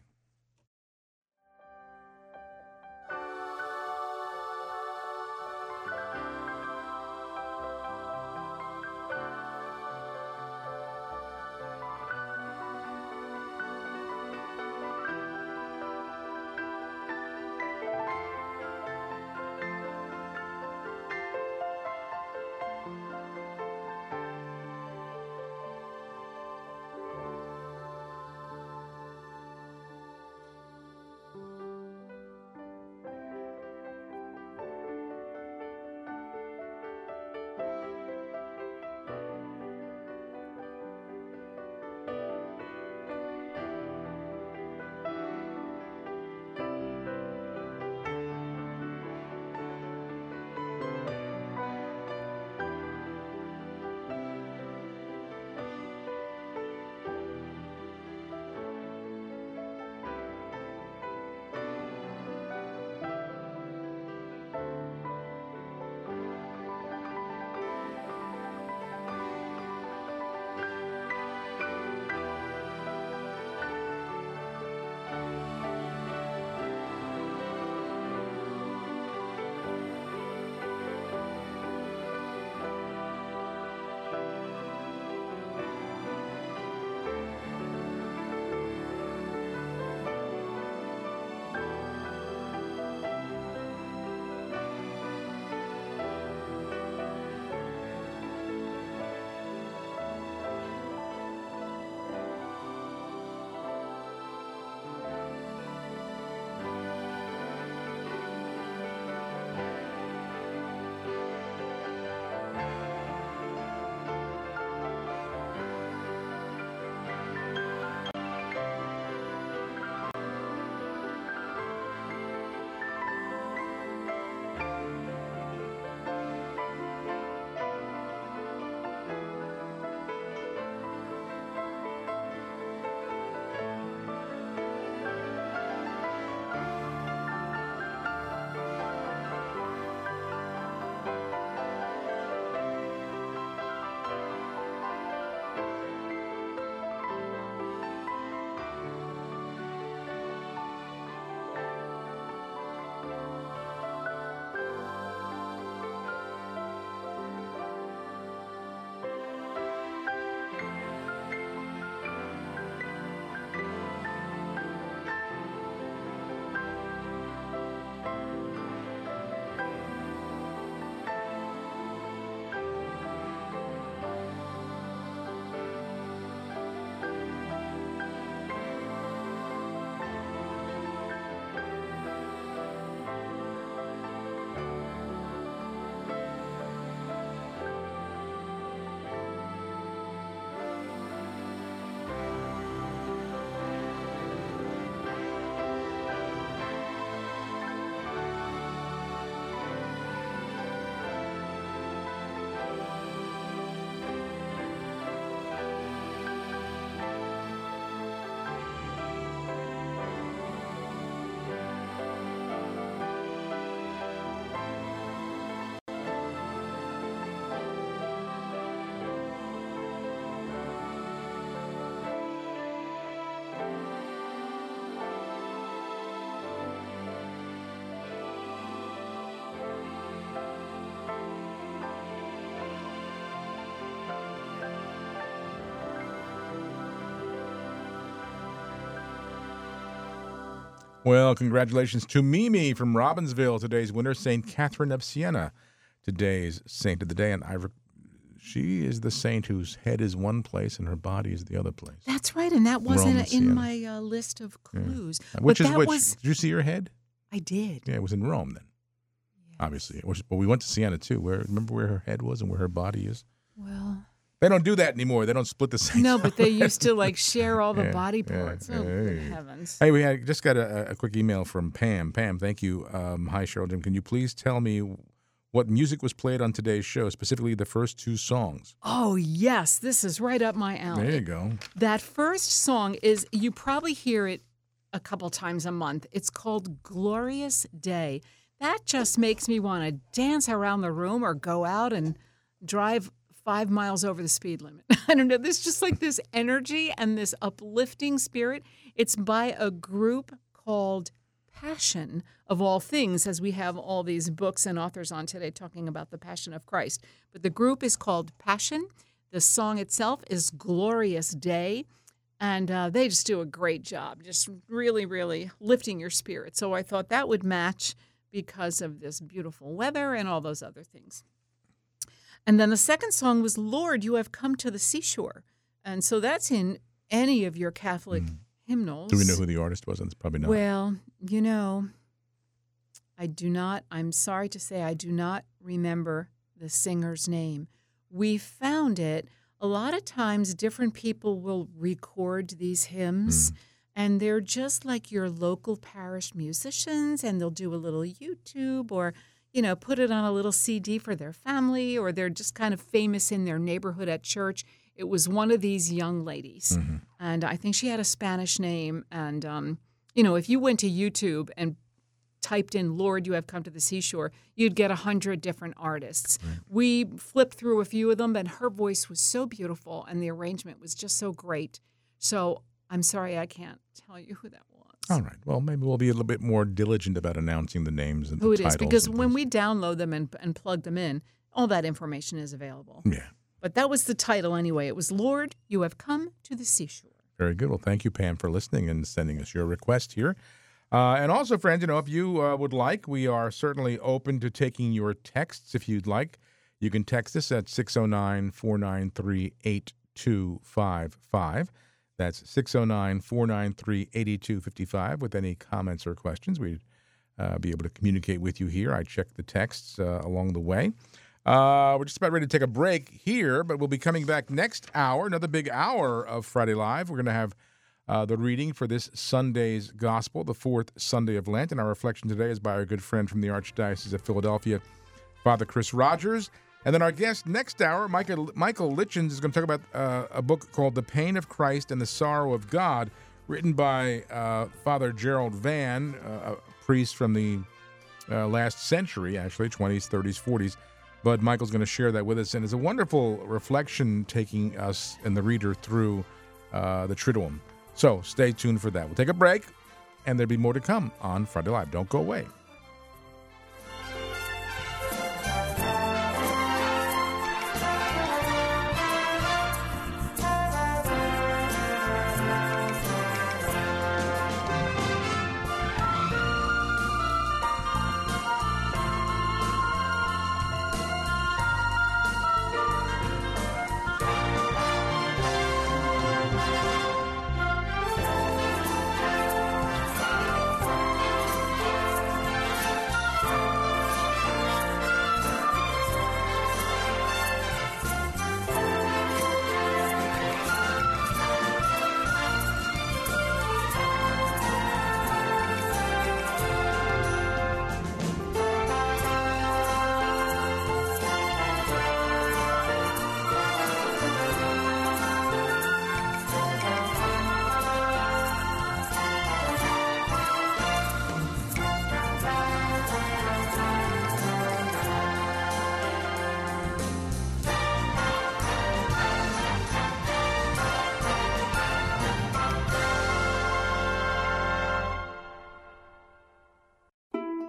Well, congratulations to Mimi from Robbinsville, today's winner, Saint Catherine of Siena, today's saint of the day. And I re- she is the saint whose head is one place and her body is the other place. That's right, and that wasn't Rome, in my uh, list of clues. Yeah. Which but is that which? Was... Did you see her head? I did. Yeah, it was in Rome then, yes. Obviously. But we went to Siena, too. Where Remember where her head was and where her body is? Well... They don't do that anymore. They don't split the same. No, but they used to like share all the yeah, body parts. Yeah, oh, hey. Good heavens. Hey, we had, just got a, a quick email from Pam. Pam, thank you. Um, Hi, Cheryl Jim. Can you please tell me what music was played on today's show, specifically the first two songs? Oh, yes. This is right up my alley. There you go. That first song is, you probably hear it a couple times a month. It's called Glorious Day. That just makes me want to dance around the room or go out and drive five miles over the speed limit. I don't know. There's just like this energy and this uplifting spirit. It's by a group called Passion of All Things, as we have all these books and authors on today talking about the Passion of Christ. But the group is called Passion. The song itself is Glorious Day. And uh, they just do a great job, just really, really lifting your spirit. So I thought that would match because of this beautiful weather and all those other things. And then the second song was, Lord, You Have Come to the Seashore. And so that's in any of your Catholic mm. hymnals. Do we know who the artist was? It's probably not. Well, you know, I do not, I'm sorry to say, I do not remember the singer's name. We found it. A lot of times different people will record these hymns, mm. and they're just like your local parish musicians, and they'll do a little YouTube or... you know, put it on a little C D for their family, or they're just kind of famous in their neighborhood at church. It was one of these young ladies, mm-hmm. and I think she had a Spanish name. And, um, you know, if you went to YouTube and typed in, Lord, You Have Come to the Seashore, you'd get a hundred different artists. Right. We flipped through a few of them, and her voice was so beautiful, and the arrangement was just so great. So I'm sorry I can't tell you who that was. All right. Well, maybe we'll be a little bit more diligent about announcing the names and the titles. Who it is, because when we download them and, and plug them in, all that information is available. Yeah. But that was the title anyway. It was, Lord, You Have Come to the Seashore. Very good. Well, thank you, Pam, for listening and sending us your request here. Uh, and also, friends, you know, if you uh, would like, we are certainly open to taking your texts if you'd like. You can text us at six oh nine, four nine three, eight two five five. That's six oh nine, four nine three, eight two five five. With any comments or questions, we'd uh, be able to communicate with you here. I check the texts uh, along the way. Uh, we're just about ready to take a break here, but we'll be coming back next hour, another big hour of Friday Live. We're going to have uh, the reading for this Sunday's Gospel, the fourth Sunday of Lent. And our reflection today is by our good friend from the Archdiocese of Philadelphia, Father Chris Rogers. And then our guest next hour, Michael, Michael Litchens, is going to talk about uh, a book called The Pain of Christ and the Sorrow of God, written by uh, Father Gerald Vann, uh, a priest from the uh, last century, actually, twenties, thirties, forties. But Michael's going to share that with us. And it's a wonderful reflection taking us and the reader through uh, the Triduum. So stay tuned for that. We'll take a break, and there'll be more to come on Friday Live. Don't go away.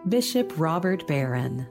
Bishop Robert Barron.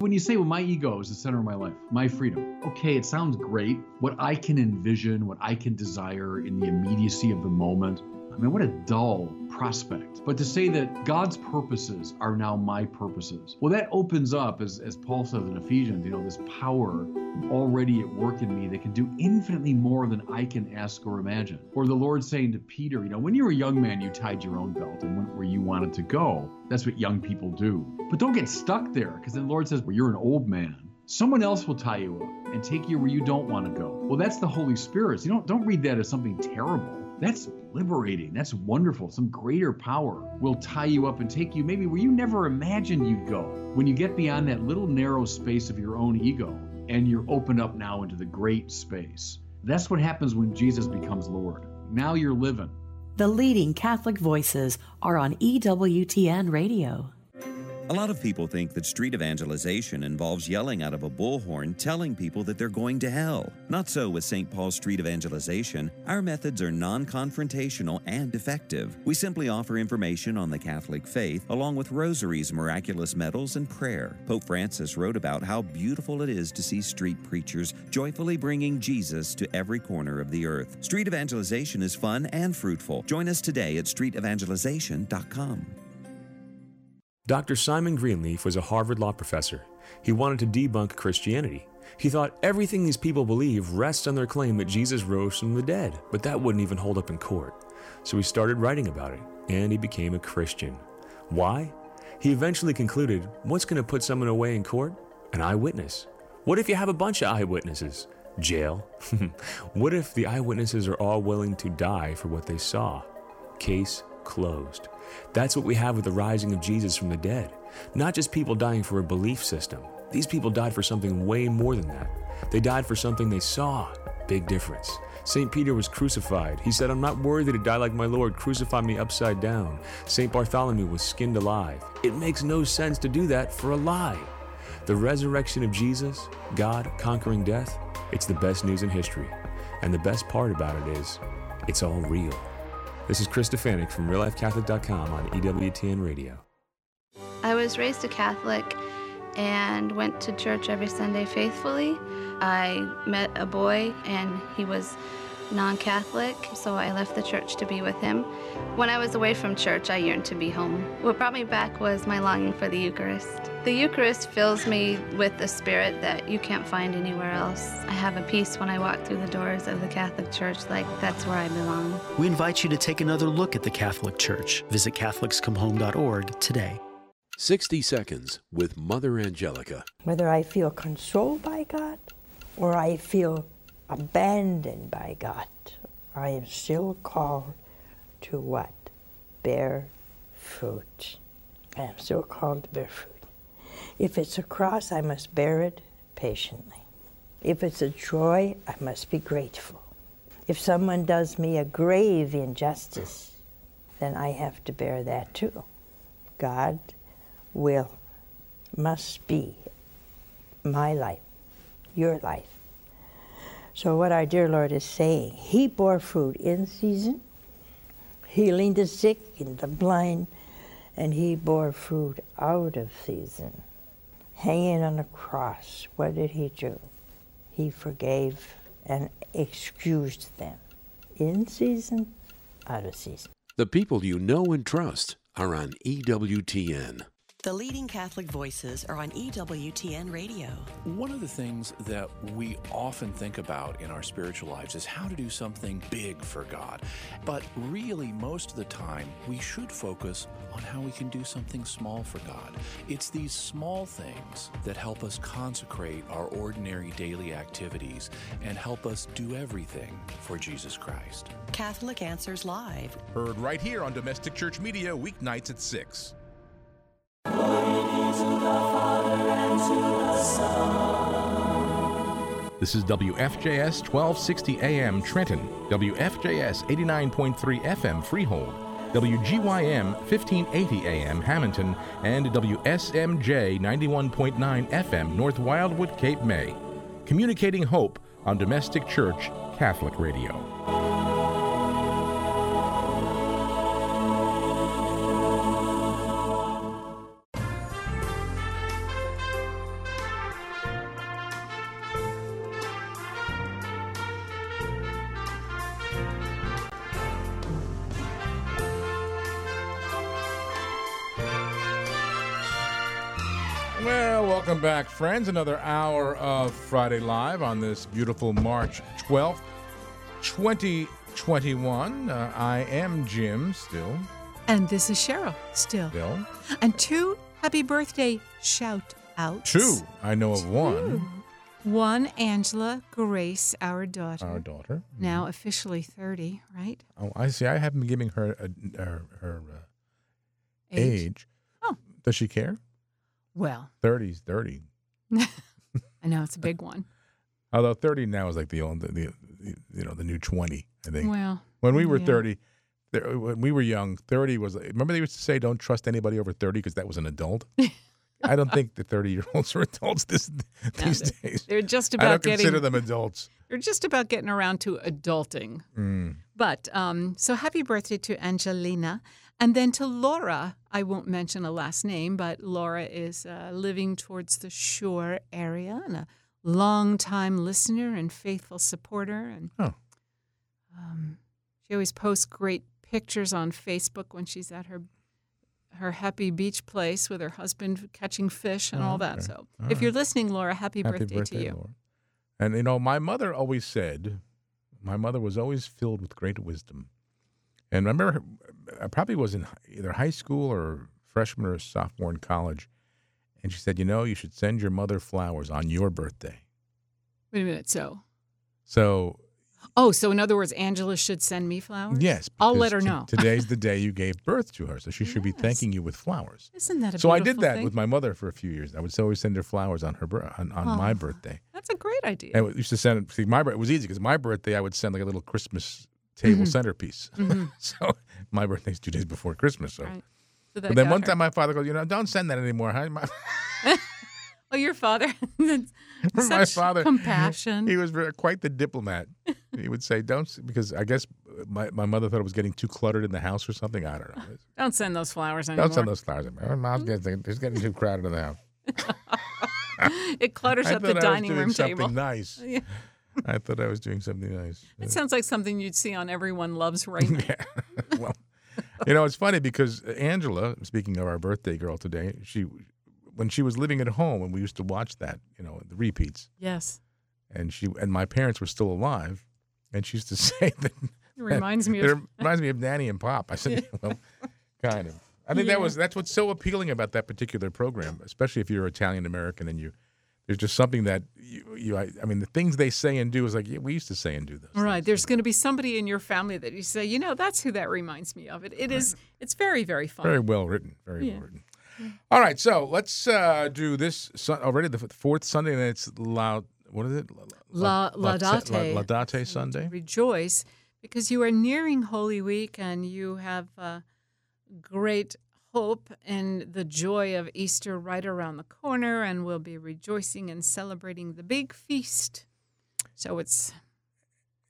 When you say, well, my ego is the center of my life, my freedom, okay, it sounds great. What I can envision, what I can desire in the immediacy of the moment, I mean, what a dull prospect. But to say that God's purposes are now my purposes, well, that opens up, as, as Paul says in Ephesians, you know, this power already at work in me that can do infinitely more than I can ask or imagine. Or the Lord saying to Peter, you know, when you were a young man, you tied your own belt and went where you wanted to go. That's what young people do. But don't get stuck there, because then the Lord says, well, you're an old man. Someone else will tie you up and take you where you don't want to go. Well, that's the Holy Spirit. So you don't, don't read that as something terrible. That's liberating. That's wonderful. Some greater power will tie you up and take you maybe where you never imagined you'd go. When you get beyond that little narrow space of your own ego and you're opened up now into the great space. That's what happens when Jesus becomes Lord. Now you're living. The leading Catholic voices are on E W T N Radio. A lot of people think that street evangelization involves yelling out of a bullhorn telling people that they're going to hell. Not so with Saint Paul's Street Evangelization. Our methods are non-confrontational and effective. We simply offer information on the Catholic faith along with rosaries, miraculous medals, and prayer. Pope Francis wrote about how beautiful it is to see street preachers joyfully bringing Jesus to every corner of the earth. Street evangelization is fun and fruitful. Join us today at street evangelization dot com. Doctor Simon Greenleaf was a Harvard law professor. He wanted to debunk Christianity. He thought everything these people believe rests on their claim that Jesus rose from the dead, but that wouldn't even hold up in court. So he started writing about it, and he became a Christian. Why? He eventually concluded, what's going to put someone away in court? An eyewitness. What if you have a bunch of eyewitnesses? Jail. What if the eyewitnesses are all willing to die for what they saw? Case closed. That's what we have with the rising of Jesus from the dead. Not just people dying for a belief system. These people died for something way more than that. They died for something they saw. Big difference. Saint Peter was crucified. He said, I'm not worthy to die like my Lord. Crucify me upside down. Saint Bartholomew was skinned alive. It makes no sense to do that for a lie. The resurrection of Jesus, God conquering death, it's the best news in history. And the best part about it is, it's all real. This is Chris Stefanik from real life catholic dot com on E W T N Radio. I was raised a Catholic and went to church every Sunday faithfully. I met a boy and he was non-Catholic, so I left the church to be with him. When I was away from church, I yearned to be home. What brought me back was my longing for the Eucharist. The Eucharist fills me with a spirit that you can't find anywhere else. I have a peace when I walk through the doors of the Catholic Church, like that's where I belong. We invite you to take another look at the Catholic Church. Visit Catholics Come Home dot org today. sixty seconds with Mother Angelica. Whether I feel controlled by God or I feel abandoned by God, I am still called to what? Bear fruit. I am still called to bear fruit. If it's a cross, I must bear it patiently. If it's a joy, I must be grateful. If someone does me a grave injustice, then I have to bear that too. God will, must be my life, your life. So what our dear Lord is saying, he bore fruit in season, healing the sick and the blind, and he bore fruit out of season. Hanging on the cross, what did he do? He forgave and excused them. In season, out of season. The people you know and trust are on E W T N. The leading Catholic voices are on E W T N Radio. One of the things that we often think about in our spiritual lives is how to do something big for God. But really, most of the time, we should focus on how we can do something small for God. It's these small things that help us consecrate our ordinary daily activities and help us do everything for Jesus Christ. Catholic Answers Live. Heard right here on Domestic Church Media, weeknights at six. This is W F J S twelve sixty A M Trenton, W F J S eighty nine point three F M Freehold, W G Y M fifteen eighty A M Hamilton, and W S M J ninety one point nine F M North Wildwood, Cape May. Communicating hope on Domestic Church Catholic Radio. Well, welcome back, friends. Another hour of Friday Live on this beautiful March twelfth, twenty twenty-one. Uh, I am Jim, still. And this is Cheryl, still. Still. And two happy birthday shout-outs. Two. I know of one. Two. One, Angela Grace, our daughter. Our daughter. Mm-hmm. Now officially thirty, right? Oh, I see. I haven't been giving her uh, her, her uh, age. age. Oh. Does she care? Well. thirty's dirty. I know, it's a big one. Although thirty now is like the old, the, the you know, the new twenty, I think. Well. When we were yeah. thirty, there, when we were young, thirty was, remember they used to say don't trust anybody over thirty because that was an adult? I don't think the thirty-year-olds are adults this, these no, they're, days. They're just about I don't getting, consider them adults. They're just about getting around to adulting. Mm. But, um, so happy birthday to Angelina. And then to Laura, I won't mention a last name, but Laura is uh, living towards the shore area and a long-time listener and faithful supporter. And oh. um, she always posts great pictures on Facebook when she's at her her happy beach place with her husband catching fish and oh, all that. Okay. So all if right. you're listening, Laura, happy, happy birthday, birthday to you. Laura. And, you know, my mother always said, my mother was always filled with great wisdom. And I remember, I probably was in either high school or freshman or sophomore in college, and she said, you know, you should send your mother flowers on your birthday. Wait a minute, so? So. Oh, so in other words, Angela should send me flowers? Yes. I'll let her t- know. Today's the day you gave birth to her, so she should yes. be thanking you with flowers. Isn't that a so beautiful thing? So I did that thing? with my mother for a few years. I would always send her flowers on her on, on oh, my birthday. That's a great idea. And we used to send, see, my, it was easy because my birthday I would send like a little Christmas table mm-hmm. centerpiece. Mm-hmm. So my birthday's two days before Christmas. So, right. so But then one her. time my father goes, you know, don't send that anymore. Oh, your father. Such my father, compassion. He was quite the diplomat. He would say, don't, because I guess my, my mother thought it was getting too cluttered in the house or something. I don't know. Don't send those flowers anymore. Don't send those flowers anymore. Mom's getting, it's getting too crowded in the house. It clutters up the dining room table. I thought I was doing something nice. Yeah. I thought I was doing something nice. It sounds like something you'd see on Everyone Loves Raymond. Yeah. Well, you know, it's funny because Angela, speaking of our birthday girl today, she when she was living at home and we used to watch that, you know, the repeats. Yes. And she and my parents were still alive, and she used to say that. It reminds that, me of it reminds me of Nanny and Pop. I said, well, kind of. I think yeah. that was that's what's so appealing about that particular program, especially if you're Italian American and you. There's just something that, you, you I, I mean, the things they say and do is like, yeah, we used to say and do those. Right. Things. There's going to be somebody in your family that you say, you know, that's who that reminds me of. It. It right. is. It's very, very fun. Very well written. Very yeah. well written. Yeah. All right. So let's uh, do this sun- already the fourth Sunday, and it's loud. What is it? La, la, Laudate. La, Laudate Sunday. Rejoice because you are nearing Holy Week and you have uh, great hope and the joy of Easter right around the corner, and we'll be rejoicing and celebrating the big feast. So it's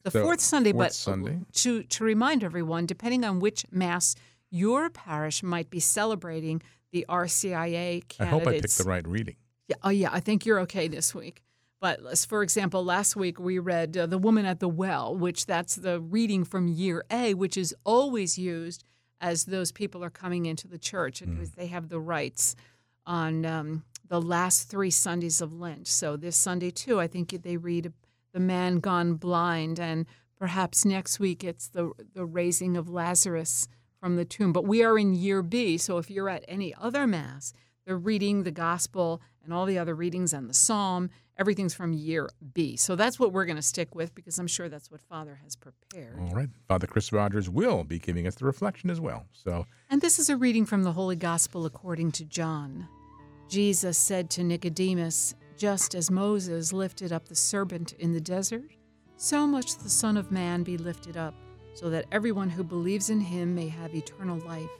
the so fourth Sunday, fourth but Sunday. To, to remind everyone, depending on which Mass your parish might be celebrating, the R C I A candidates. I hope I picked the right reading. Yeah, oh, yeah, I think you're okay this week. But, for example, last week we read uh, The Woman at the Well, which that's the reading from year A, which is always used as those people are coming into the church, because mm. they have the rites on um, the last three Sundays of Lent. So this Sunday, too, I think they read The Man Gone Blind, and perhaps next week it's the the raising of Lazarus from the tomb. But we are in year B, so if you're at any other Mass, they're reading the Gospel and all the other readings and the Psalm. Everything's from year B. So that's what we're going to stick with because I'm sure that's what Father has prepared. All right. Father Chris Rogers will be giving us the reflection as well. So, and this is a reading from the Holy Gospel according to John. Jesus said to Nicodemus, "Just as Moses lifted up the serpent in the desert, so must the Son of Man be lifted up, so that everyone who believes in him may have eternal life.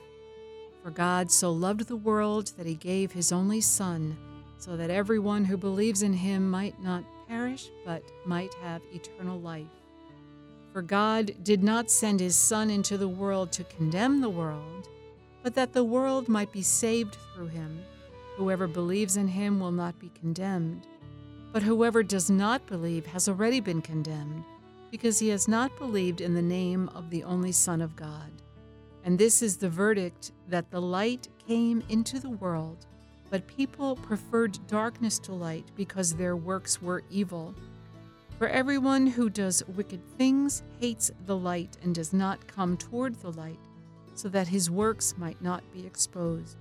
For God so loved the world that he gave his only Son, so that everyone who believes in him might not perish, but might have eternal life. For God did not send his Son into the world to condemn the world, but that the world might be saved through him. Whoever believes in him will not be condemned, but whoever does not believe has already been condemned, because he has not believed in the name of the only Son of God. And this is the verdict, that the light came into the world, but people preferred darkness to light because their works were evil. For everyone who does wicked things hates the light and does not come toward the light, so that his works might not be exposed.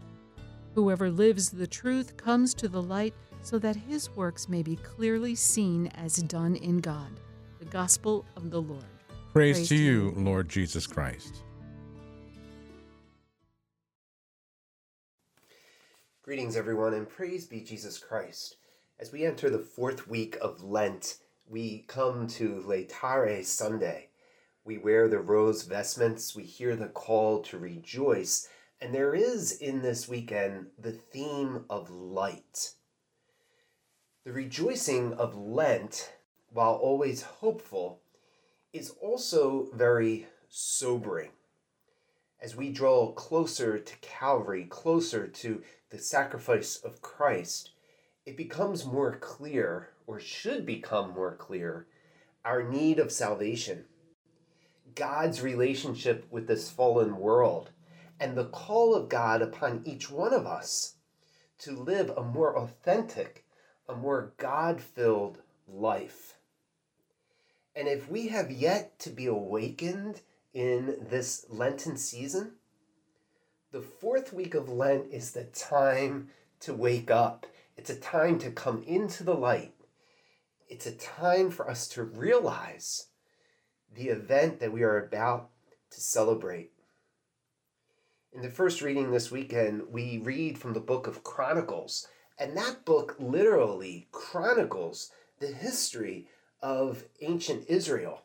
Whoever lives the truth comes to the light, so that his works may be clearly seen as done in God. The Gospel of the Lord. Praise, Praise to you, Lord Jesus Christ. Greetings, everyone, and praise be Jesus Christ. As we enter the fourth week of Lent, we come to Laetare Sunday. We wear the rose vestments, we hear the call to rejoice, and there is in this weekend the theme of light. The rejoicing of Lent, while always hopeful, is also very sobering. As we draw closer to Calvary, closer to the sacrifice of Christ, it becomes more clear, or should become more clear, our need of salvation, God's relationship with this fallen world, and the call of God upon each one of us to live a more authentic, a more God-filled life. And if we have yet to be awakened in this Lenten season, the fourth week of Lent is the time to wake up. It's a time to come into the light. It's a time for us to realize the event that we are about to celebrate. In the first reading this weekend, we read from the book of Chronicles, and that book literally chronicles the history of ancient Israel,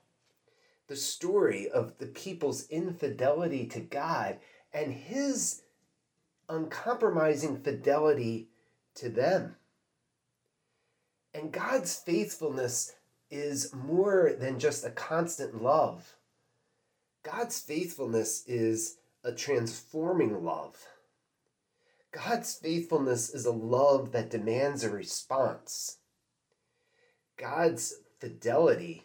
the story of the people's infidelity to God and his uncompromising fidelity to them. And God's faithfulness is more than just a constant love. God's faithfulness is a transforming love. God's faithfulness is a love that demands a response. God's fidelity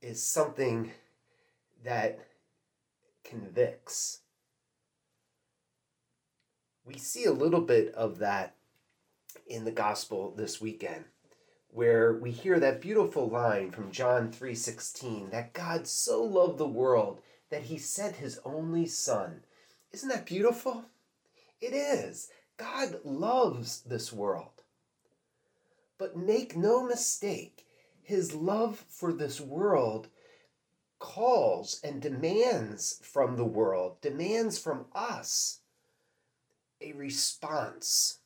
is something that convicts. We see a little bit of that in the gospel this weekend, where we hear that beautiful line from John three sixteen, that God so loved the world that he sent his only son. Isn't that beautiful? It is. God loves this world. But make no mistake, his love for this world calls and demands from the world, demands from us a response.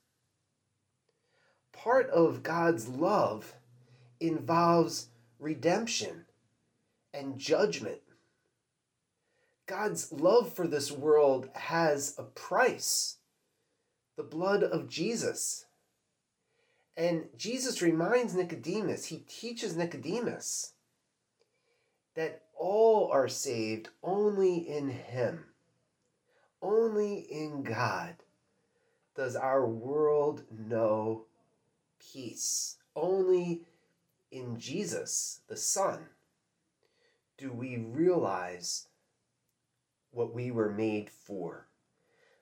Part of God's love involves redemption and judgment. God's love for this world has a price, the blood of Jesus. And Jesus reminds Nicodemus, he teaches Nicodemus that all are saved only in him. Only in God does our world know peace. Only in Jesus, the Son, do we realize what we were made for.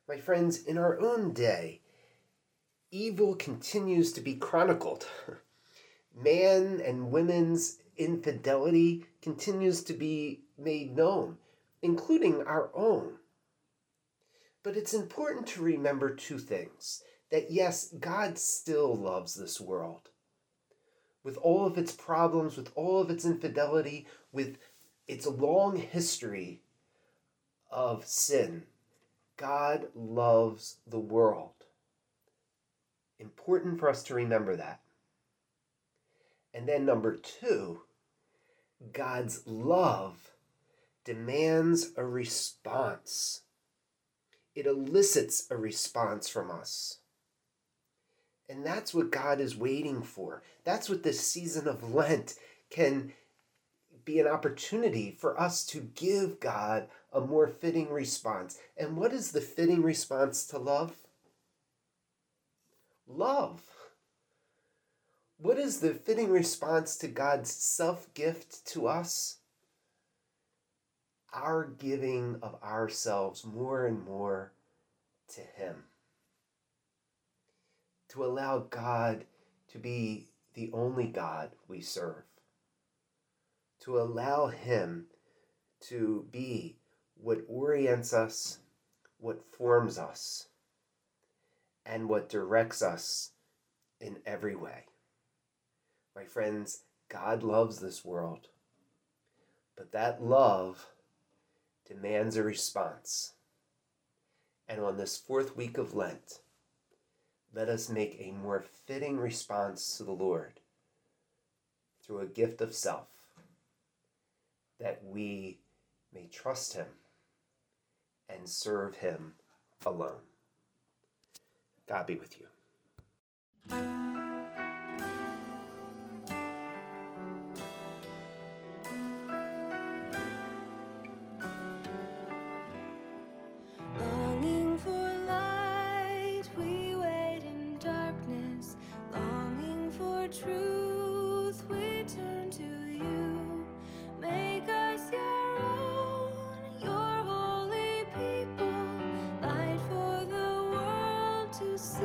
My friends, in our own day, evil continues to be chronicled. Man and women's infidelity continues to be made known, including our own. But it's important to remember two things. That yes, God still loves this world. With all of its problems, with all of its infidelity, with its long history of sin, God loves the world. Important for us to remember that. And then number two, God's love demands a response. It elicits a response from us. And that's what God is waiting for. That's what this season of Lent can be an opportunity for us to give God a more fitting response. And what is the fitting response to love? Love. What is the fitting response to God's self-gift to us? Our giving of ourselves more and more to him. to allow God to be the only God we serve, to allow Him to be what orients us, what forms us, and what directs us in every way. My friends, God loves this world, but that love demands a response. And on this fourth week of Lent, let us make a more fitting response to the Lord through a gift of self, that we may trust Him and serve Him alone. God be with you. See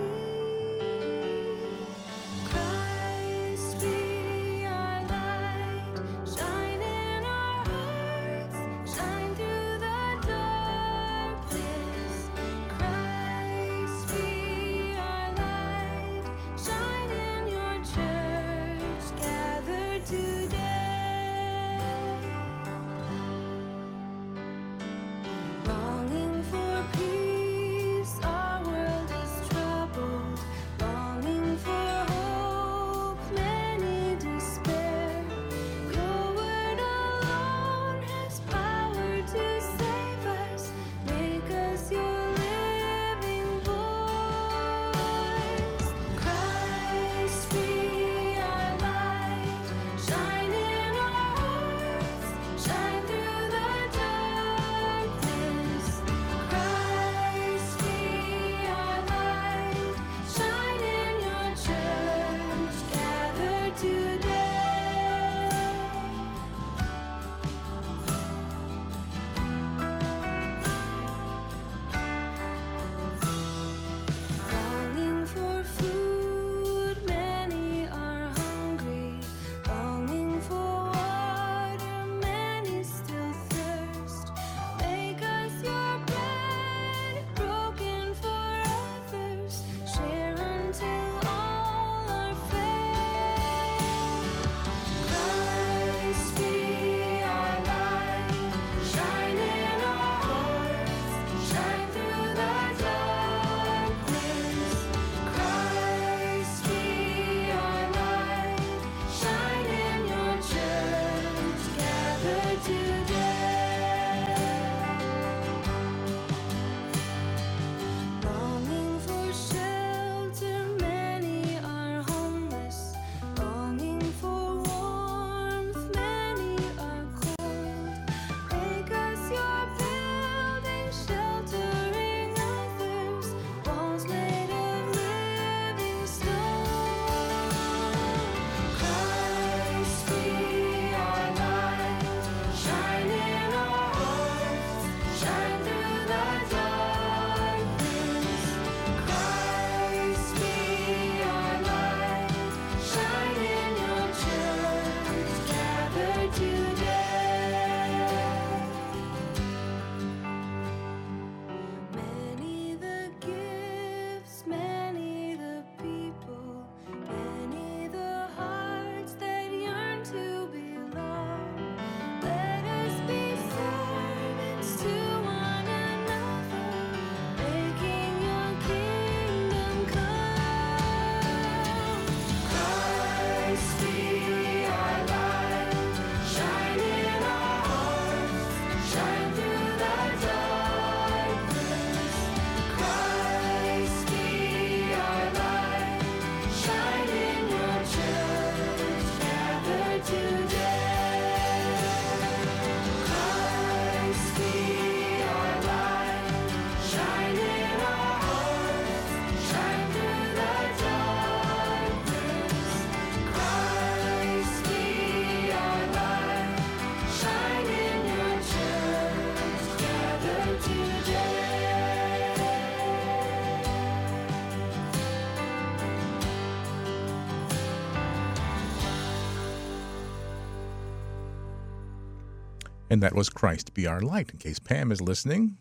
and that was Christ Be Our Light. In case Pam is listening,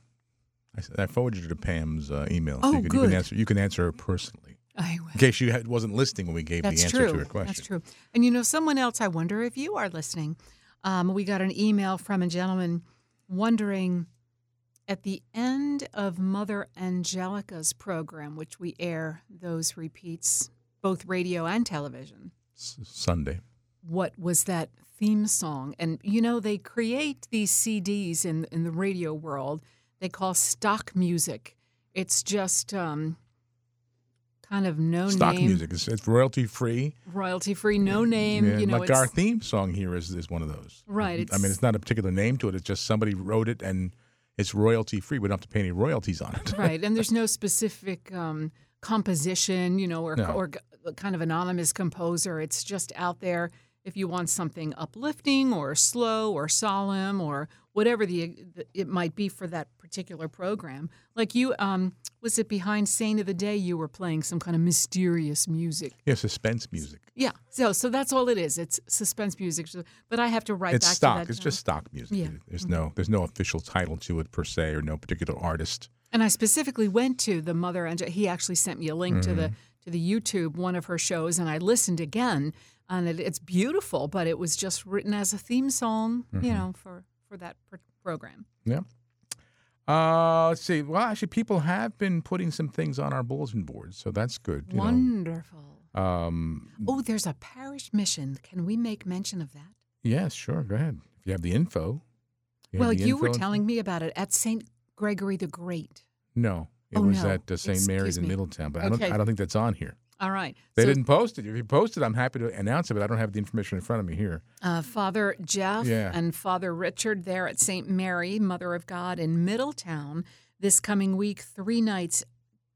I, I forwarded you to Pam's uh, email. Oh, so you can, good. You can, answer, you can answer her personally. I will. In case you had, wasn't listening when we gave That's the answer true. To her question. That's true. And, you know, someone else, I wonder if you are listening. Um, we got an email from a gentleman wondering, at the end of Mother Angelica's program, which we air those repeats, both radio and television. S- Sunday. What was that theme song? And, you know, they create these C Ds in, in the radio world they call stock music. It's just um, kind of no stock name. Stock music. It's, it's royalty-free. Royalty-free, no yeah. name. Yeah. You know, like our theme song here is, is one of those. Right. It's, I mean, it's not a particular name to it. It's just somebody wrote it and it's royalty-free. We don't have to pay any royalties on it. Right. And there's no specific um, composition, you know, or, no. or kind of anonymous composer. It's just out there. If you want something uplifting or slow or solemn or whatever the it might be for that particular program, like you, um, was it Behind Saint of the Day? You were playing some kind of mysterious music. Yeah, suspense music. Yeah, so so that's all it is. It's suspense music. But I have to write it's back stock. to that. It's stock. It's just stock music. Yeah. There's mm-hmm. no there's no official title to it per se, or no particular artist. And I specifically went to the Mother Angel. He actually sent me a link mm-hmm. to the to the YouTube one of her shows, and I listened again. And it, it's beautiful, but it was just written as a theme song, mm-hmm. you know, for, for that pr- program. Yeah. Uh, let's see. Well, actually, people have been putting some things on our bulletin board, so that's good. You Wonderful. Know. Um, oh, there's a parish mission. Can we make mention of that? Yes, sure. Go ahead. If you have the info. You well, have the you info were telling and... me about it at Saint Gregory the Great. No, it oh, was no. at uh, Saint Excuse Mary's me. in Middletown, but okay. I don't. I don't think that's on here. All right. They so, didn't post it. If you post it, I'm happy to announce it, but I don't have the information in front of me here. Uh, Father Jeff yeah. and Father Richard there at Saint Mary, Mother of God in Middletown, this coming week, three nights.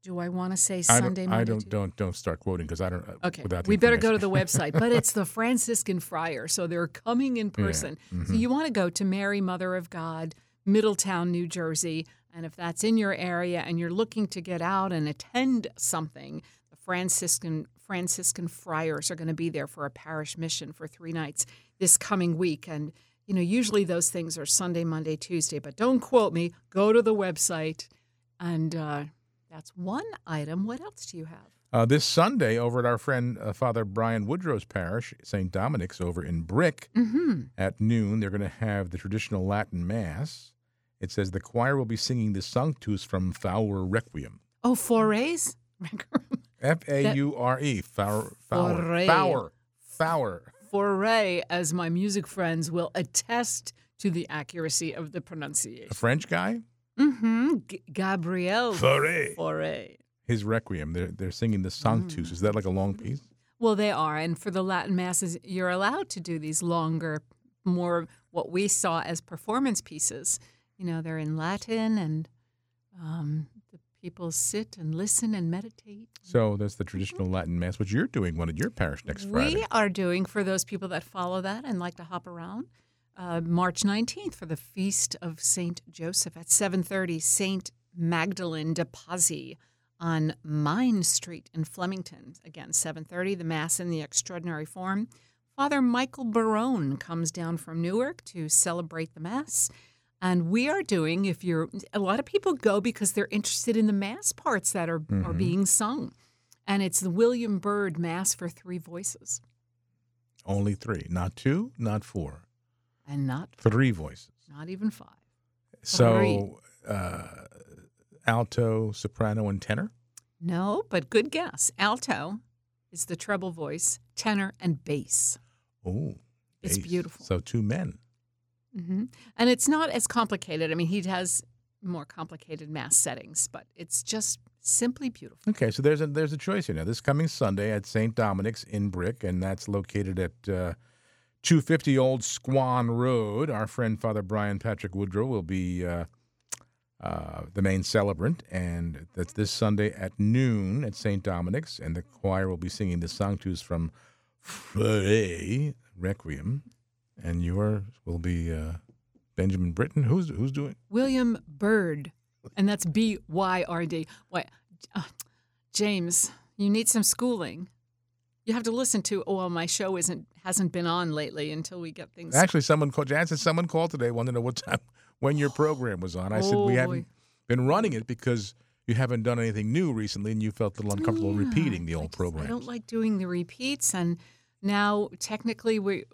Do I want to say Sunday, Monday? I don't, don't, don't start quoting because I don't. Okay. Without the we better go to the website, but it's the Franciscan Friar, so they're coming in person. Yeah. Mm-hmm. So you want to go to Mary, Mother of God, Middletown, New Jersey, and if that's in your area and you're looking to get out and attend something, Franciscan Franciscan friars are going to be there for a parish mission for three nights this coming week. And, you know, usually those things are Sunday, Monday, Tuesday. But don't quote me. Go to the website. And uh, that's one item. What else do you have? Uh, this Sunday over at our friend uh, Father Brian Woodrow's parish, Saint Dominic's over in Brick, mm-hmm. at noon, they're going to have the traditional Latin Mass. It says the choir will be singing the Sanctus from Faure Requiem. Oh, Faure's? F A U R E, Faure, Faure, Faure, Faure. Faure, as my music friends will attest to the accuracy of the pronunciation. A French guy? Mm-hmm. G- Gabriel Faure. Faure. His Requiem. They're, they're singing the Sanctus. Mm. Is that like a long piece? Well, they are. And for the Latin Masses, you're allowed to do these longer, more what we saw as performance pieces. You know, they're in Latin and... Um, people sit and listen and meditate. So that's the traditional Latin Mass, which you're doing one at your parish next Friday. We are doing, for those people that follow that and like to hop around, uh, March nineteenth for the Feast of Saint Joseph at seven thirty, Saint Magdalene de Pazzi on Mine Street in Flemington. Again, seven thirty, the Mass in the Extraordinary Form. Father Michael Barone comes down from Newark to celebrate the Mass. And we are doing, if you're, a lot of people go because they're interested in the Mass parts that are, mm-hmm. are being sung. And it's the William Byrd Mass for three voices. Only three. Not two, not four. And not three four. voices. Not even five. So uh, alto, soprano, and tenor? No, but good guess. Alto is the treble voice, tenor, and bass. Oh, bass. It's beautiful. So two men. Mm-hmm. And it's not as complicated. I mean, he has more complicated Mass settings, but it's just simply beautiful. Okay, so there's a there's a choice here now. This coming Sunday at Saint Dominic's in Brick, and that's located at uh, two fifty Old Squan Road. Our friend Father Brian Patrick Woodrow will be uh, uh, the main celebrant, and that's this Sunday at noon at Saint Dominic's, and the choir will be singing the Sanctus from Faure Requiem. And yours will be uh, Benjamin Britten. Who's who's doing? William Byrd, and that's B Y R D. What, uh, James? You need some schooling. You have to listen to. Oh, well, my show isn't hasn't been on lately until we get things. Actually, someone called. Jan said someone called today, wanted to know what time when your program was on. I oh, said we boy. haven't been running it because you haven't done anything new recently, and you felt a little uncomfortable yeah, repeating the old program. I don't like doing the repeats, and now technically we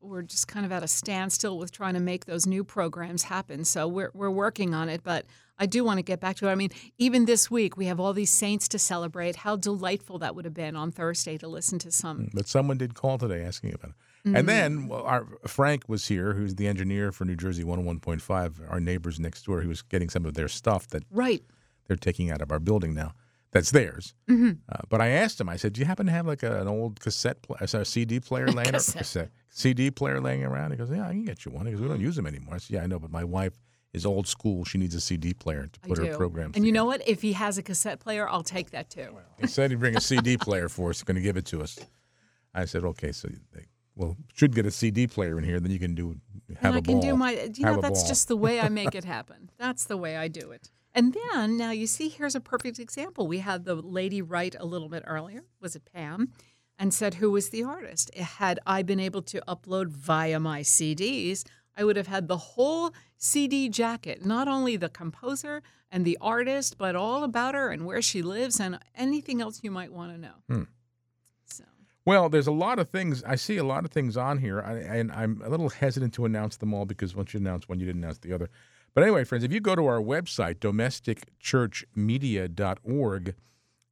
we're just kind of at a standstill with trying to make those new programs happen. So we're we're working on it, but I do want to get back to it. I mean, even this week, we have all these saints to celebrate. How delightful that would have been on Thursday to listen to some. But someone did call today asking about it. Mm-hmm. And then well, our Frank was here, who's the engineer for New Jersey one oh one point five, our neighbors next door. He was getting some of their stuff that right. they're taking out of our building now that's theirs. Mm-hmm. Uh, but I asked him, I said, do you happen to have like a, an old cassette player, a C D player laying cassette. Or, cassette, C D player laying around? He goes, yeah, I can get you one because we don't use them anymore. I said, yeah, I know, but my wife is old school. She needs a C D player to put her programs. And together. You know what? If he has a cassette player, I'll take that too. Well, he said he'd bring a C D player for us. He's going to give it to us. I said, okay, so they, well, should get a C D player in here. Then you can do have and a I can ball. Do my. You know, that's ball. Just the way I make it happen. That's the way I do it. And then now you see, here's a perfect example. We had the lady write a little bit earlier. Was it Pam? And said, who was the artist? Had I been able to upload via my C Ds. I would have had the whole C D jacket, not only the composer and the artist, but all about her and where she lives and anything else you might want to know. Hmm. So, well, there's a lot of things. I see a lot of things on here, I, and I'm a little hesitant to announce them all because once you announce one, you didn't announce the other. But anyway, friends, if you go to our website, domestic church media dot org,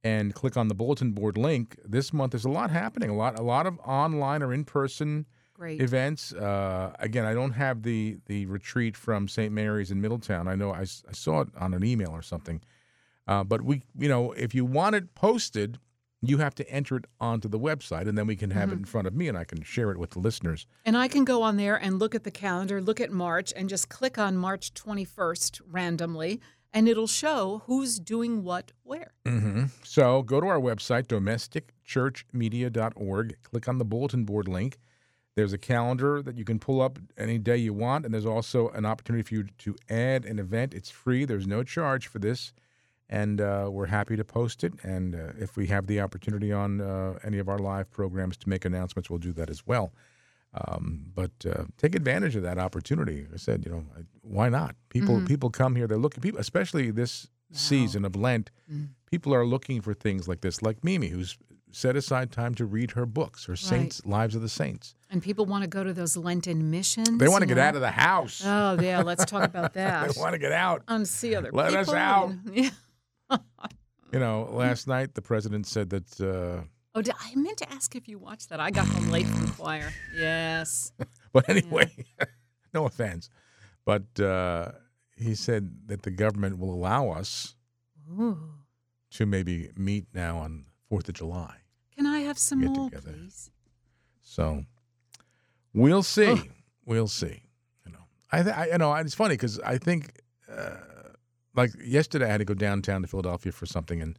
and click on the bulletin board link, this month there's a lot happening, a lot, a lot of online or in-person Great. Events. Uh, again, I don't have the, the retreat from Saint Mary's in Middletown. I know I, I saw it on an email or something. Uh, but we, you know, if you want it posted, you have to enter it onto the website, and then we can have mm-hmm. it in front of me, and I can share it with the listeners. And I can go on there and look at the calendar, look at March, and just click on March twenty-first randomly, and it'll show who's doing what where. Mm-hmm. So go to our website, domestic church media dot org, click on the bulletin board link. There's a calendar that you can pull up any day you want, and there's also an opportunity for you to add an event. It's free. There's no charge for this, and uh, we're happy to post it. And uh, if we have the opportunity on uh, any of our live programs to make announcements, we'll do that as well. Um, but uh, take advantage of that opportunity. I said, you know, why not? People mm-hmm. people come here. They're looking, people, especially this wow. season of Lent, mm-hmm. people are looking for things like this, like Mimi, who's set aside time to read her books, her saints, right. Lives of the Saints. And people want to go to those Lenten missions. They want to get know? Out of the house. Oh, yeah, let's talk about that. They want to get out. And see other Let people. Let us out. Yeah. You know, last night the president said that... Uh, oh, did, I meant to ask if you watched that. I got home late from choir. Yes. But anyway, yeah. No offense. But uh, he said that the government will allow us Ooh. To maybe meet now on fourth of July. Can I have some more, together. Please? So, we'll see. Oh. We'll see. You know, I, th- I you know, it's funny because I think, uh, like yesterday, I had to go downtown to Philadelphia for something, and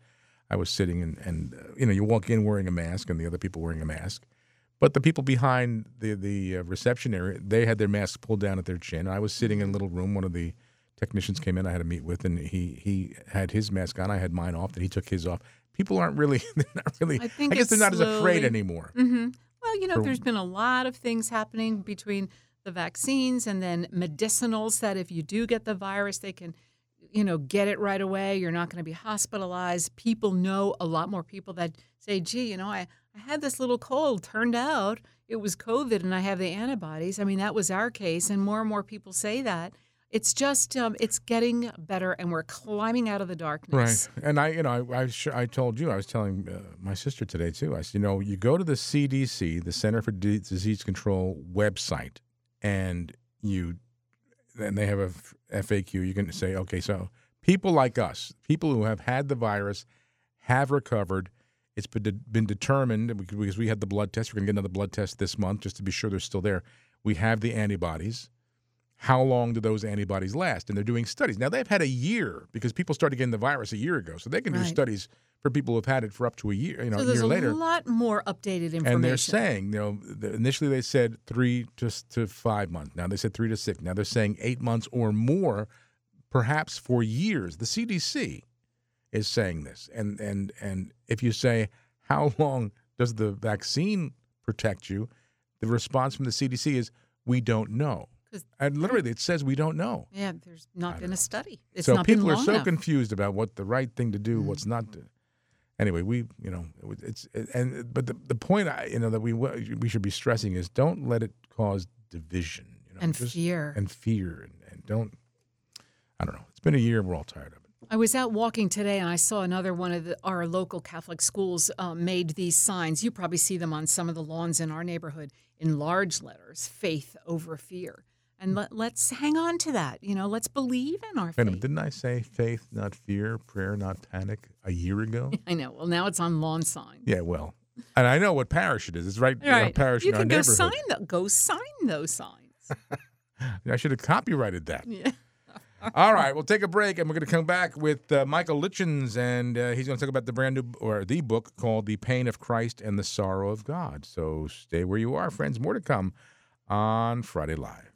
I was sitting, and and uh, you know, you walk in wearing a mask, and the other people wearing a mask, but the people behind the the uh, reception area, they had their masks pulled down at their chin. I was sitting in a little room. One of the technicians came in. I had to meet with, and he he had his mask on. I had mine off. Then he took his off. People aren't really, they're not really, I, think I guess they're not slowly, as afraid anymore. Mm-hmm. Well, you know, for, there's been a lot of things happening between the vaccines and then medicinals that if you do get the virus, they can, you know, get it right away. You're not going to be hospitalized. People know a lot more people that say, gee, you know, I, I had this little cold. Turned out it was COVID and I have the antibodies. I mean, that was our case. And more and more people say that. It's just um, it's getting better, and we're climbing out of the darkness. Right, and I, you know, I, I, I told you, I was telling uh, my sister today too. I said, you know, you go to the C D C, the Center for Disease Control website, and you, and they have a F A Q. You can say, okay, so people like us, people who have had the virus, have recovered. It's been determined because we had the blood test. We're going to get another blood test this month just to be sure they're still there. We have the antibodies. How long do those antibodies last? And they're doing studies. Now, they've had a year because people started getting the virus a year ago. So they can right. do studies for people who have had it for up to a year, you know, so a year a later. There's a lot more updated information. And they're saying, you know, initially they said three to, to five months. Now they said three to six. Now they're saying eight months or more, perhaps for years. The C D C is saying this. And, and, and if you say, how long does the vaccine protect you? The response from the C D C is, we don't know. And literally, it says we don't know. Yeah, there's not been a study. It's so not people been long are so enough. confused about what the right thing to do, mm-hmm. what's not. To, anyway, we, you know, it's and but the, the point I, you know, that we we should be stressing is don't let it cause division, you know, and just, fear and fear and, and don't. I don't know. It's been a year. We're all tired of it. I was out walking today, and I saw another one of the, our local Catholic schools uh, made these signs. You probably see them on some of the lawns in our neighborhood in large letters: "Faith over fear." And let, let's hang on to that. You know, let's believe in our faith. Didn't I say faith, not fear, prayer, not panic a year ago? I know. Well, now it's on lawn signs. Yeah, well. And I know what parish it is. It's right, right. You know, parish you in our neighborhood. You can go sign, the, go sign those signs. I should have copyrighted that. Yeah. All right. We'll take a break, and we're going to come back with uh, Michael Litchens, and uh, he's going to talk about the brand new or the book called The Pain of Christ and the Sorrow of God. So stay where you are, friends. More to come on Friday Live.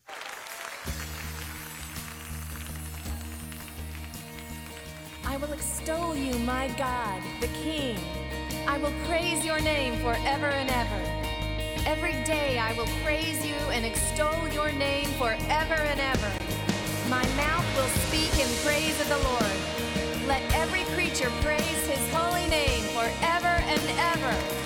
I will extol you, my God, the King. I will praise your name forever and ever. Every day I will praise you and extol your name forever and ever. My mouth will speak in praise of the Lord. Let every creature praise his holy name forever and ever.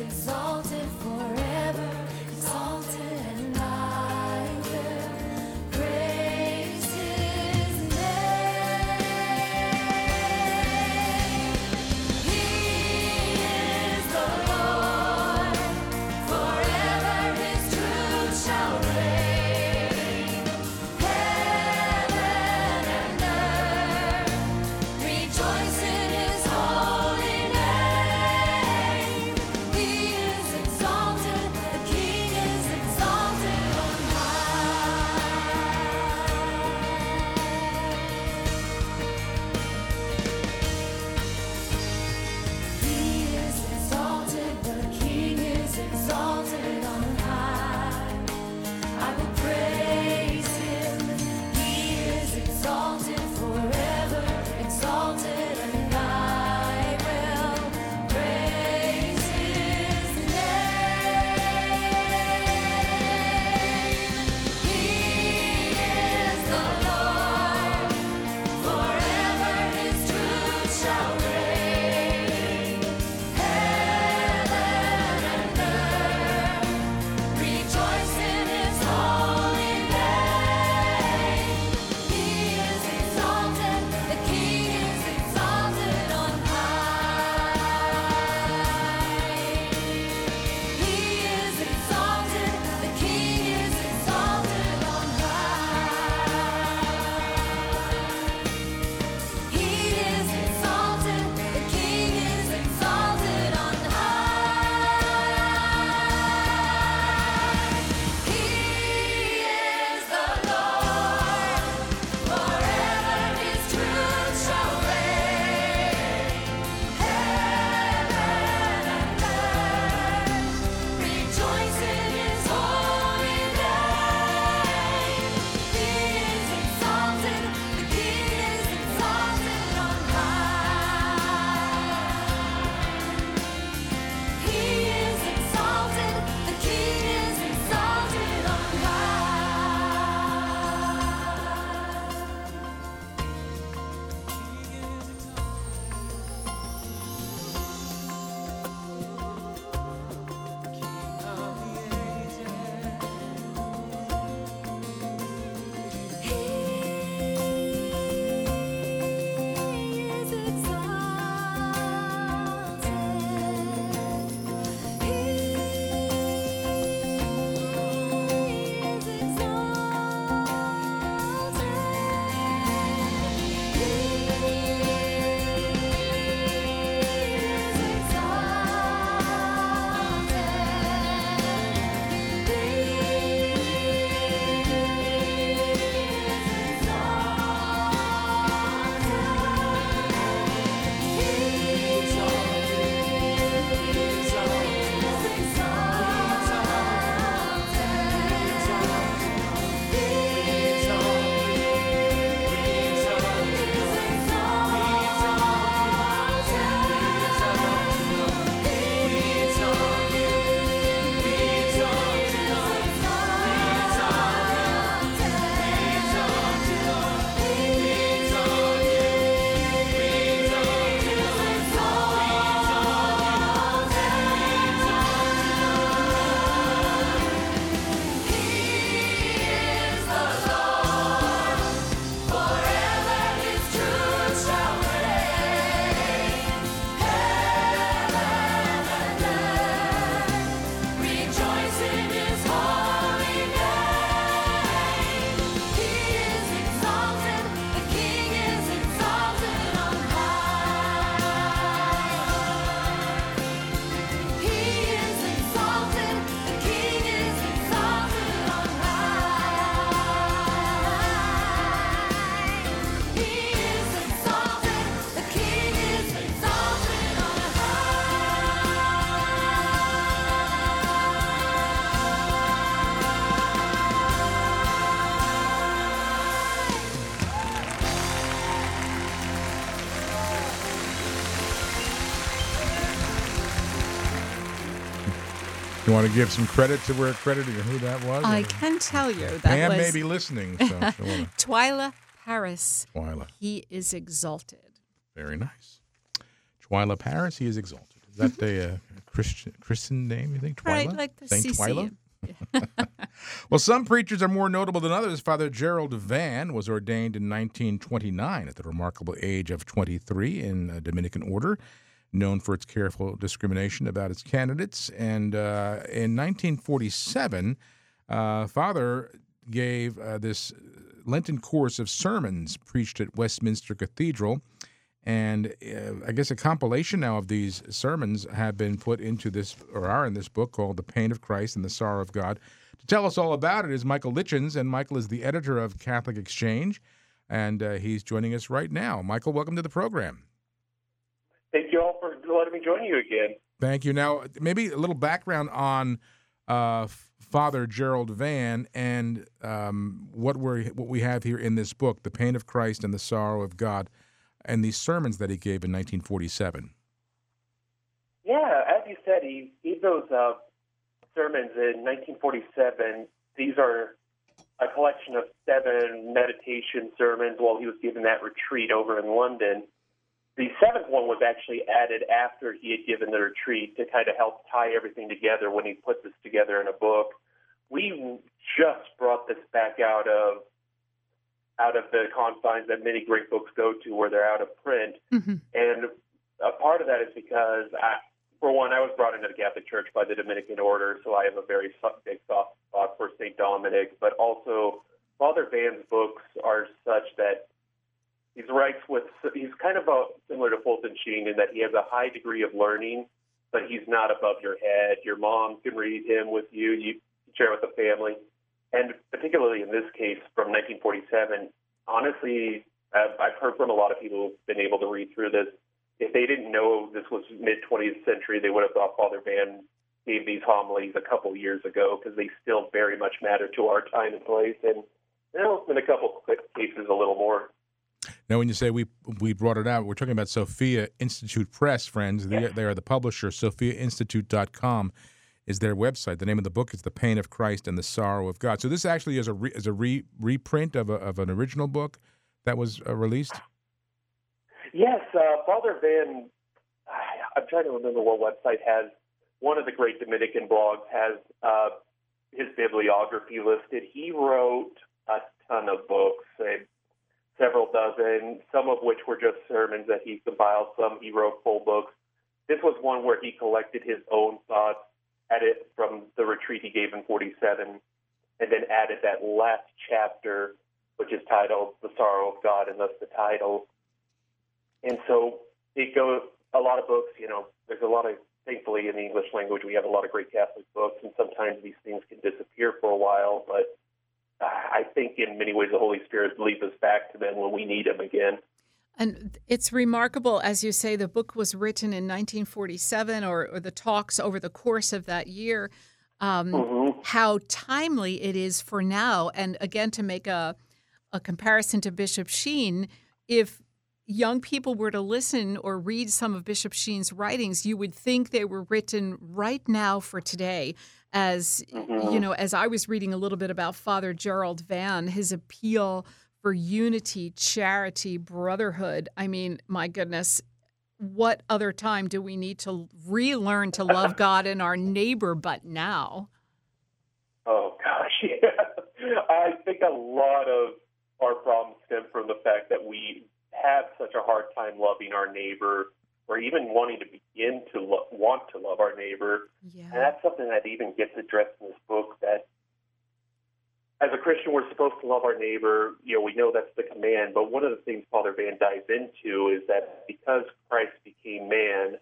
Exalted forever, exalted and I. You want to give some credit to where credit to who that was? I or? can tell you that Pam was... Pam may be listening. So Twyla Paris. Twyla. He is exalted. Very nice. Twyla Paris, he is exalted. Is that the uh, Christian, Christian name, you think? Twyla? Right, like the Saint Twyla? Well, some preachers are more notable than others. Father Gerald Vann was ordained in nineteen twenty-nine at the remarkable age of twenty-three in a Dominican order, known for its careful discrimination about its candidates. And uh, in nineteen forty-seven, uh, Father gave uh, this Lenten course of sermons preached at Westminster Cathedral. And uh, I guess a compilation now of these sermons have been put into this, or are in this book called The Pain of Christ and the Sorrow of God. To tell us all about it is Michael Litchens, and Michael is the editor of Catholic Exchange, and uh, he's joining us right now. Michael, welcome to the program. Thank you all for letting me join you again. Thank you. Now, maybe a little background on uh, Father Gerald Vann and um, what we what we have here in this book, The Pain of Christ and the Sorrow of God, and these sermons that he gave in nineteen forty-seven. Yeah, as you said, he gave those uh, sermons in nineteen forty-seven. These are a collection of seven meditation sermons while he was giving that retreat over in London. The seventh one was actually added after he had given the retreat to kind of help tie everything together when he put this together in a book. We just brought this back out of out of the confines that many great books go to where they're out of print. Mm-hmm. And a part of that is because, I, for one, I was brought into the Catholic Church by the Dominican Order, so I have a very big soft spot for Saint Dominic. But also, Father Vann's books are such that he's writes with, he's kind of a, similar to Fulton Sheen in that he has a high degree of learning, but he's not above your head. Your mom can read him with you, you share with the family. And particularly in this case, from nineteen forty-seven, honestly, I've heard from a lot of people who've been able to read through this. If they didn't know this was mid-twentieth century, they would have thought Father Vann gave these homilies a couple years ago because they still very much matter to our time and place. And now, in a couple cases, a little more. Now, when you say we we brought it out, we're talking about Sophia Institute Press, friends. Yeah. They, they are the publisher, sophia institute dot com. Is their website. The name of the book is The Pain of Christ and the Sorrow of God. So this actually is a re, is a re, reprint of, a, of an original book that was uh, released? Yes. Uh, Father Vann, I'm trying to remember what website has, one of the great Dominican blogs has uh, his bibliography listed. He wrote a ton of books, uh, several dozen, some of which were just sermons that he compiled. Some he wrote full books. This was one where he collected his own thoughts at it from the retreat he gave in forty-seven, and then added that last chapter, which is titled The Sorrow of God, and that's the title. And so it goes, a lot of books, you know, there's a lot of, thankfully in the English language, we have a lot of great Catholic books, and sometimes these things can disappear for a while, but I think in many ways the Holy Spirit leads us back to them when we need them again. And it's remarkable, as you say, the book was written in nineteen forty-seven, or, or the talks over the course of that year, um, mm-hmm. how timely it is for now. And again, to make a, a comparison to Bishop Sheen, if young people were to listen or read some of Bishop Sheen's writings, you would think they were written right now for today. As, mm-hmm. you know, as I was reading a little bit about Father Gerald Vann, his appeal for unity, charity, brotherhood. I mean, my goodness, what other time do we need to relearn to love God and our neighbor but now? Oh, gosh, yeah. I think a lot of our problems stem from the fact that we have such a hard time loving our neighbor or even wanting to begin to lo- want to love our neighbor. Yeah. And that's something that even gets addressed in this book, that as a Christian, we're supposed to love our neighbor. You know, we know that's the command, but one of the things Father Vann dives into is that because Christ became man,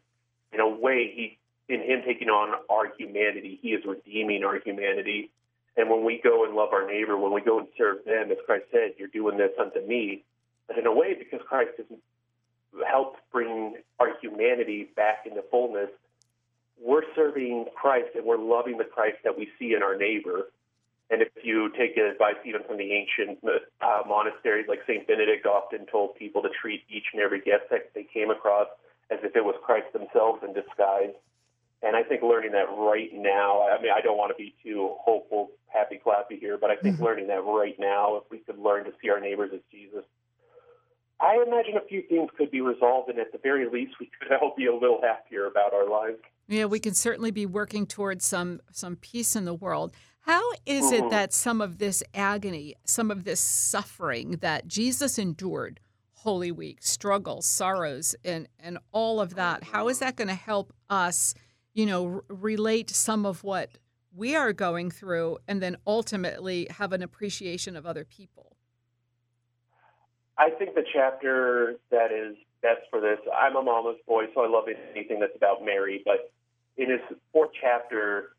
in a way, he, in him taking on our humanity, he is redeeming our humanity. And when we go and love our neighbor, when we go and serve them, as Christ said, you're doing this unto me. But in a way, because Christ has helped bring our humanity back into fullness, we're serving Christ and we're loving the Christ that we see in our neighbor. And if you take advice even from the ancient uh, monasteries, like Saint Benedict often told people to treat each and every guest that they came across as if it was Christ themselves in disguise. And I think learning that right now, I mean, I don't want to be too hopeful, happy-clappy here, but I think mm-hmm. learning that right now, if we could learn to see our neighbors as Jesus, I imagine a few things could be resolved, and at the very least, we could all be a little happier about our lives. Yeah, we can certainly be working towards some, some peace in the world. How is mm-hmm. it that some of this agony, some of this suffering that Jesus endured, Holy Week, struggles, sorrows, and, and all of that, how is that going to help us, you know, relate some of what we are going through and then ultimately have an appreciation of other people? I think the chapter that is best for this, I'm a mama's boy, so I love anything that's about Mary, but in his fourth chapter,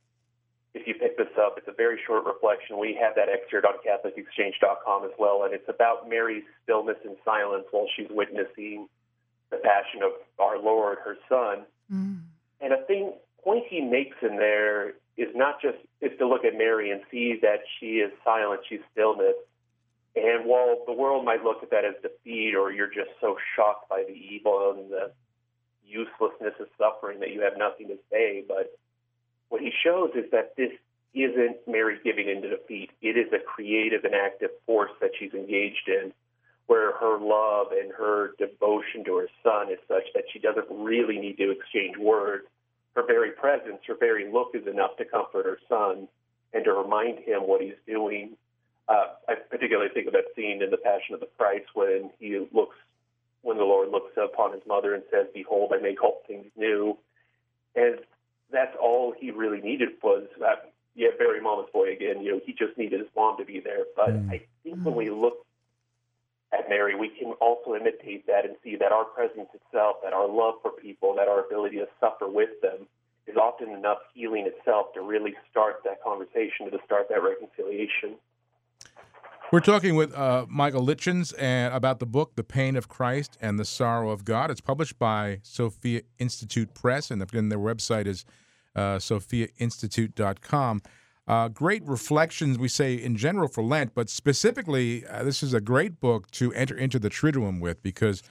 if you pick this up, it's a very short reflection. We have that excerpt on Catholic Exchange dot com as well, and it's about Mary's stillness and silence while she's witnessing the passion of our Lord, her son. Mm. And a thing, point he makes in there is not just is to look at Mary and see that she is silent, she's stillness. And while the world might look at that as defeat or you're just so shocked by the evil and the uselessness of suffering that you have nothing to say, but what he shows is that this isn't Mary giving in to defeat. It is a creative and active force that she's engaged in, where her love and her devotion to her son is such that she doesn't really need to exchange words. Her very presence, her very look is enough to comfort her son and to remind him what he's doing. Uh, I particularly think of that scene in The Passion of the Christ when he looks, when the Lord looks upon his mother and says, "Behold, I make all things new." And that's all he really needed was, uh, yeah, Barry Mama's boy again, you know, he just needed his mom to be there. But mm. I think mm. when we look at Mary, we can also imitate that and see that our presence itself, that our love for people, that our ability to suffer with them is often enough healing itself to really start that conversation, to start that reconciliation. We're talking with uh, Michael Litchens and about the book, The Pain of Christ and the Sorrow of God. It's published by Sophia Institute Press, and again, their website is uh, sophia institute dot com. Uh, great reflections, we say, in general for Lent, but specifically, uh, this is a great book to enter into the Triduum with because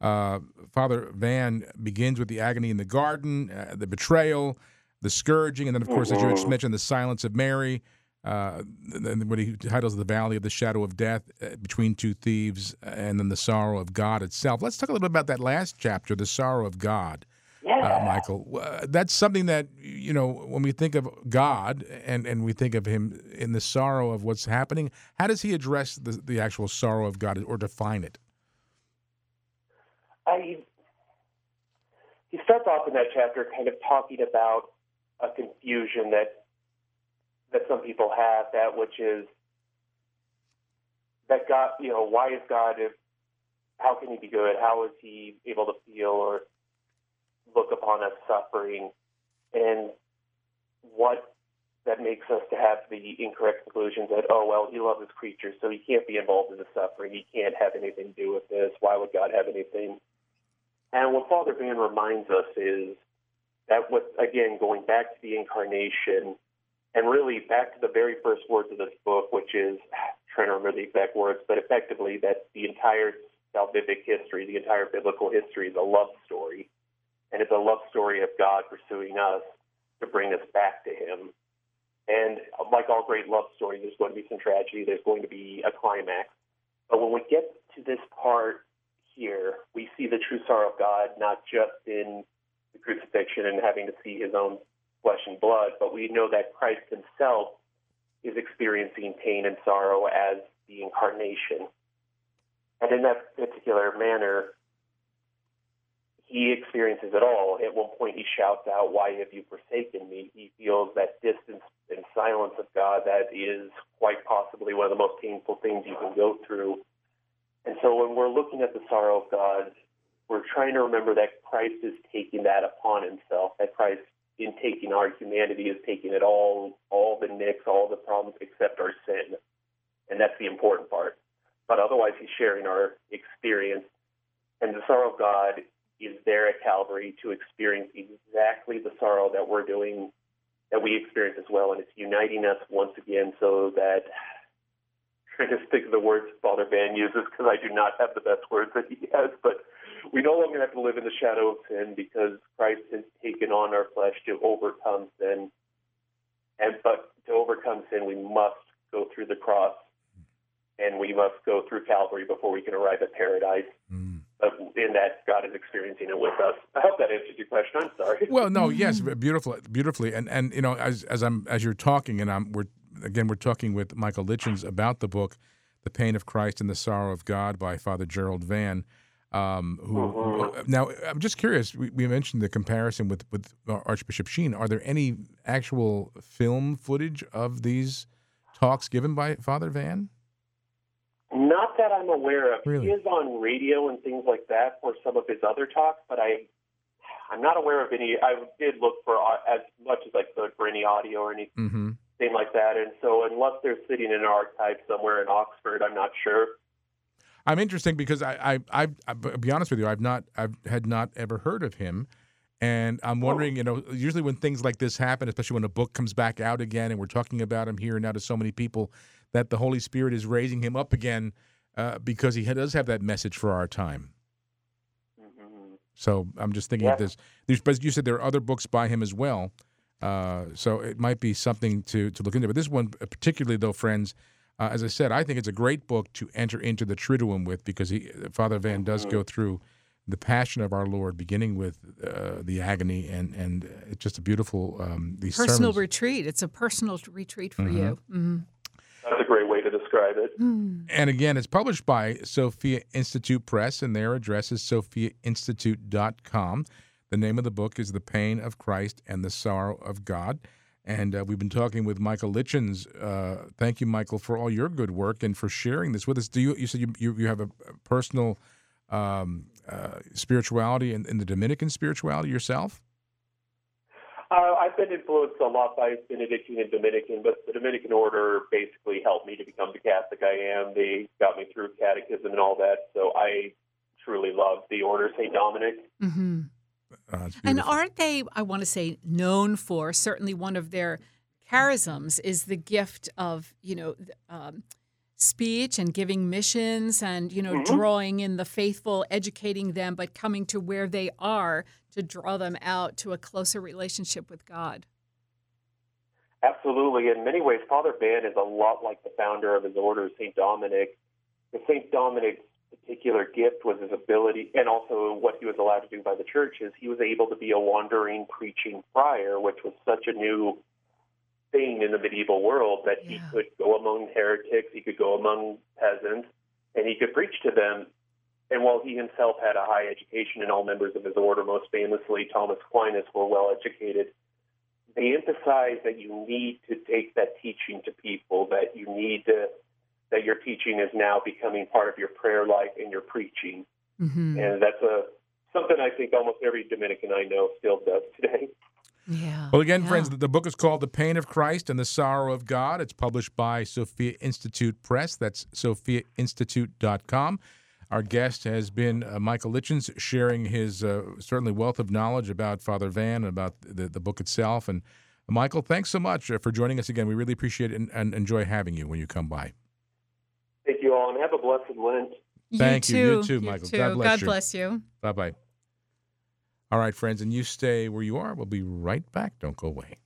uh, Father Van begins with the agony in the garden, uh, the betrayal, the scourging, and then, of course, as you just mentioned, the silence of Mary. Uh, and what he titles The Valley of the Shadow of Death, uh, Between Two Thieves, and then The Sorrow of God itself. Let's talk a little bit about that last chapter, The Sorrow of God, yeah. uh, Michael. Uh, that's something that, you know, when we think of God and, and we think of him in the sorrow of what's happening, how does he address the, the actual sorrow of God or define it? I, he starts off in that chapter kind of talking about a confusion that that some people have, that which is that God, you know, why is God, if, how can he be good? How is he able to feel or look upon us suffering? And what that makes us to have the incorrect conclusions that, oh, well, he loves his creatures, so he can't be involved in the suffering. He can't have anything to do with this. Why would God have anything? And what Father Van reminds us is that, what, again, going back to the incarnation, and really, back to the very first words of this book, which is, I'm trying to remember the exact words, but effectively that the entire salvific history, the entire biblical history is a love story. And it's a love story of God pursuing us to bring us back to him. And like all great love stories, there's going to be some tragedy, there's going to be a climax. But when we get to this part here, we see the true sorrow of God, not just in the crucifixion and having to see his own flesh and blood, but we know that Christ himself is experiencing pain and sorrow as the incarnation. And in that particular manner, he experiences it all. At one point, he shouts out, "Why have you forsaken me?" He feels that distance and silence of God that is quite possibly one of the most painful things you can go through. And so when we're looking at the sorrow of God, we're trying to remember that Christ is taking that upon himself, that Christ in taking our humanity is taking it all, all the nicks, all the problems except our sin. And that's the important part. But otherwise, he's sharing our experience. And the sorrow of God is there at Calvary to experience exactly the sorrow that we're doing, that we experience as well. And it's uniting us once again so that, I'm trying to stick to the words Father Van uses because I do not have the best words that he has, but we no longer have to live in the shadow of sin because Christ has taken on our flesh to overcome sin. And but to overcome sin, we must go through the cross, and we must go through Calvary before we can arrive at paradise. Mm. In that God is experiencing it with us. I hope that answers your question. I'm sorry. Well, no, yes, beautiful, beautifully, and and you know, as as I'm as you're talking, and I'm we're again we're talking with Michael Litchens about the book, The Pain of Christ and the Sorrow of God by Father Gerald Vann. Um, who mm-hmm. Now, I'm just curious. We, we mentioned the comparison with with Archbishop Sheen. Are there any actual film footage of these talks given by Father Vann? Not that I'm aware of. Really? He is on radio and things like that for some of his other talks, but I, I'm not aware of any. I did look for as much as I could for any audio or anything mm-hmm. like that, and so unless they're sitting in an archive somewhere in Oxford, I'm not sure. I'm interesting because I, I, I, I'll be honest with you, I've not, I've had not ever heard of him, and I'm wondering, oh. you know, usually when things like this happen, especially when a book comes back out again, and we're talking about him here and now to so many people, that the Holy Spirit is raising him up again uh, because he does have that message for our time. Mm-hmm. So I'm just thinking yeah. of this. There's, but you said there are other books by him as well, uh, so it might be something to, to look into. But this one particularly, though, friends, uh, as I said, I think it's a great book to enter into the Triduum with because he, Father Vann does mm-hmm. go through the passion of our Lord, beginning with uh, the agony, and and it's just a beautiful um, these personal sermons. Retreat. It's a personal retreat for mm-hmm. you. Mm-hmm. That's a great way to describe it. Mm. And again, it's published by Sophia Institute Press, and their address is sophia institute dot com. The name of the book is The Pain of Christ and the Sorrow of God. And uh, we've been talking with Michael Litchens. Uh, thank you, Michael, for all your good work and for sharing this with us. Do you? You said you you, you have a personal um, uh, spirituality in, in the Dominican spirituality yourself? Uh, I've been influenced a lot by Benedictine and Dominican, but the Dominican order basically helped me to become the Catholic I am. They got me through catechism and all that, so I truly love the order, Saint Dominic. Mm-hmm. Uh, and aren't they, I want to say, known for, certainly one of their charisms is the gift of, you know, um, speech and giving missions and, you know, mm-hmm. drawing in the faithful, educating them, but coming to where they are to draw them out to a closer relationship with God. Absolutely. In many ways, Father Vann is a lot like the founder of his order, Saint Dominic. Saint Dominic's particular gift was his ability, and also what he was allowed to do by the church, is he was able to be a wandering, preaching friar, which was such a new thing in the medieval world that yeah. he could go among heretics, he could go among peasants, and he could preach to them. And while he himself had a high education, and all members of his order, most famously Thomas Aquinas, were well educated, they emphasize that you need to take that teaching to people, that you need to, that your teaching is now becoming part of your prayer life and your preaching. Mm-hmm. And that's a something I think almost every Dominican I know still does today. Yeah. Well, again, yeah. friends, the book is called The Pain of Christ and the Sorrow of God. It's published by Sophia Institute Press. That's sophia institute dot com. Our guest has been uh, Michael Litchens, sharing his uh, certainly wealth of knowledge about Father Vann, about the, the book itself. And Michael, thanks so much for joining us again. We really appreciate it and, and enjoy having you when you come by. Thank you all, and have a blessed Lent. You Thank too. you. You too, Michael. You too. God bless God you. God bless you. Bye-bye. All right, friends, and you stay where you are. We'll be right back. Don't go away.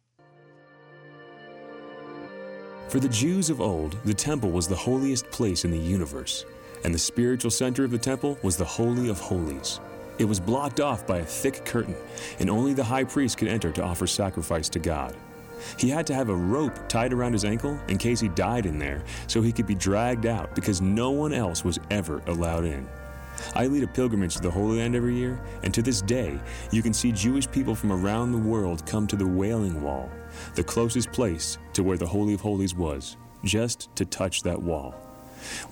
For the Jews of old, the temple was the holiest place in the universe, and the spiritual center of the temple was the Holy of Holies. It was blocked off by a thick curtain, and only the high priest could enter to offer sacrifice to God. He had to have a rope tied around his ankle in case he died in there, so he could be dragged out, because no one else was ever allowed in. I lead a pilgrimage to the Holy Land every year, and to this day, you can see Jewish people from around the world come to the Wailing Wall, the closest place to where the Holy of Holies was, just to touch that wall.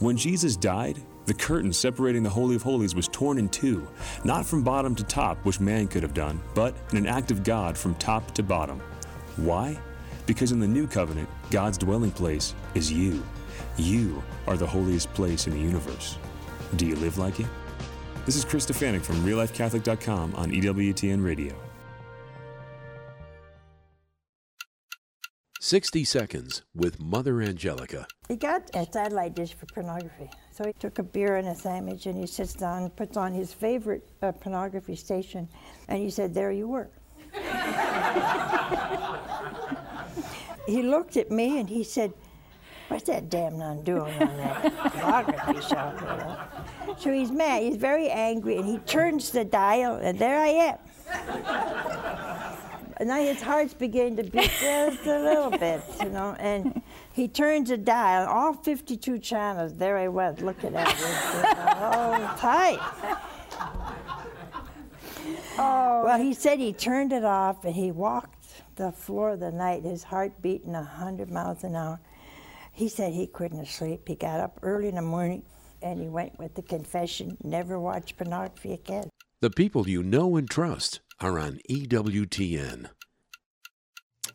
When Jesus died, the curtain separating the Holy of Holies was torn in two, not from bottom to top, which man could have done, but in an act of God from top to bottom. Why? Because in the New Covenant, God's dwelling place is you. You are the holiest place in the universe. Do you live like it? This is Chris Stefanik from real life catholic dot com on E W T N Radio. sixty seconds with Mother Angelica. He got a satellite dish for pornography. So he took a beer and a sandwich and he sits down, puts on his favorite uh, pornography station, and he said, "There you were." He looked at me and he said, "What's that damn nun doing on that pornography show?" You know? So he's mad, he's very angry, and he turns the dial, and there I am. And now his heart's beginning to beat just a little bit, you know, and he turns a dial, all fifty-two channels, there I was, looking at it all tight. Oh. Well, he said he turned it off, and he walked the floor of the night, his heart beating a hundred miles an hour. He said he couldn't sleep. He got up early in the morning, and he went with the confession, never watch pornography again. The people you know and trust are on E W T N.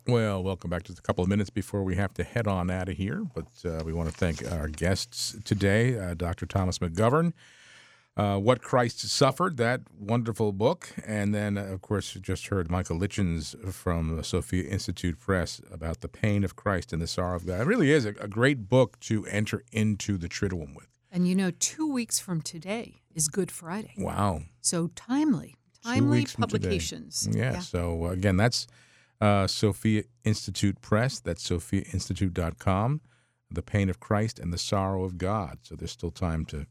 Well, welcome back. Just a couple of minutes before we have to head on out of here, but uh, we want to thank our guests today, uh, Doctor Thomas McGovern, uh, What Christ Suffered, that wonderful book, and then, uh, of course, you just heard Michael Litchens from Sophia Institute Press about The Pain of Christ and the Sorrow of God. It really is a, a great book to enter into the Triduum with. And, you know, two weeks from today is Good Friday. Wow. So timely, timely publications. Yeah, yeah, so, again, that's uh, Sophia Institute Press. That's sophia institute dot com, The Pain of Christ and the Sorrow of God. So there's still time to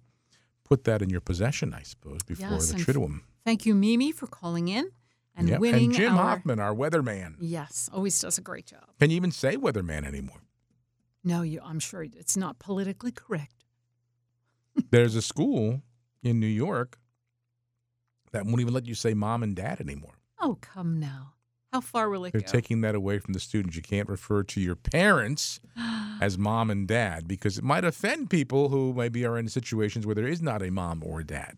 put that in your possession, I suppose, before yes, the Triduum. Thank you, Mimi, for calling in and yep. winning. And Jim our... Hoffman, our weatherman. Yes, always does a great job. Can you even say weatherman anymore? No, you, I'm sure it's not politically correct. There's a school in New York that won't even let you say mom and dad anymore. Oh, come now. How far will it They're go? They're taking that away from the students. You can't refer to your parents as mom and dad because it might offend people who maybe are in situations where there is not a mom or a dad.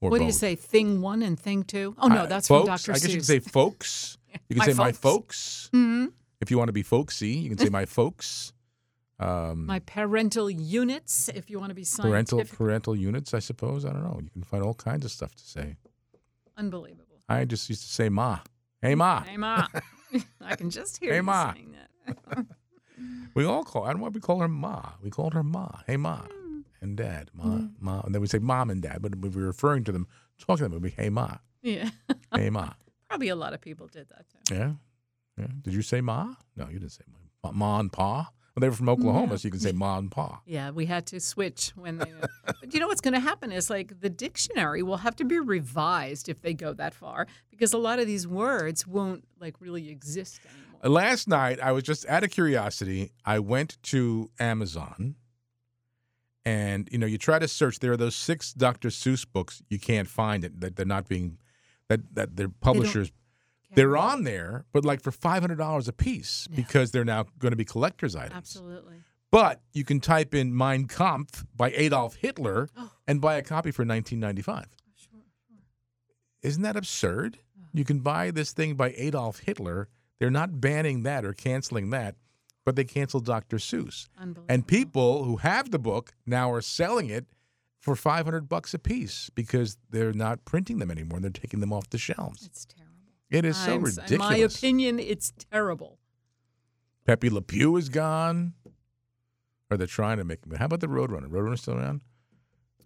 Or what both. Do you say, thing one and thing two? Oh, no, that's uh, from folks, Doctor Seuss. I guess you can say folks. You can my say folks. my folks. Mm-hmm. If you want to be folksy, you can say my folks. Um, My parental units, if you want to be scientific. Parental, parental units, I suppose. I don't know. You can find all kinds of stuff to say. Unbelievable. I just used to say ma. Hey, ma. Hey, ma. I can just hear hey, you ma. saying that. We all call, I don't know why we call her ma. We called her ma. Hey, ma. Mm. And dad. Ma, mm. ma. And then we say mom and dad, but if we were referring to them, talking to them, it would be hey, ma. Yeah. Hey, ma. Probably a lot of people did that, too. Yeah. Yeah. Did you say ma? No, you didn't say ma. Ma and pa? Well, they were from Oklahoma, yeah. So you can say ma and pa. Yeah, we had to switch when they uh, but you know what's going to happen is, like, the dictionary will have to be revised if they go that far because a lot of these words won't, like, really exist anymore. Last night, I was just out of curiosity. I went to Amazon, and, you know, you try to search. There are those six Doctor Seuss books you can't find it, that they're not being – that that their publishers – They're on there, but like for five hundred dollars a piece no. because they're now going to be collector's items. Absolutely. But you can type in Mein Kampf by Adolf Hitler oh. and buy a copy for nineteen ninety-five dollars. Sure, sure. Isn't that absurd? Oh. You can buy this thing by Adolf Hitler. They're not banning that or canceling that, but they canceled Doctor Seuss. Unbelievable. And people who have the book now are selling it for five hundred bucks a piece because they're not printing them anymore. They're taking them off the shelves. It's terrible. It is so ridiculous. In my opinion, it's terrible. Pepe Le Pew is gone. Or they're trying to make him. How about the Roadrunner? Roadrunner's still around?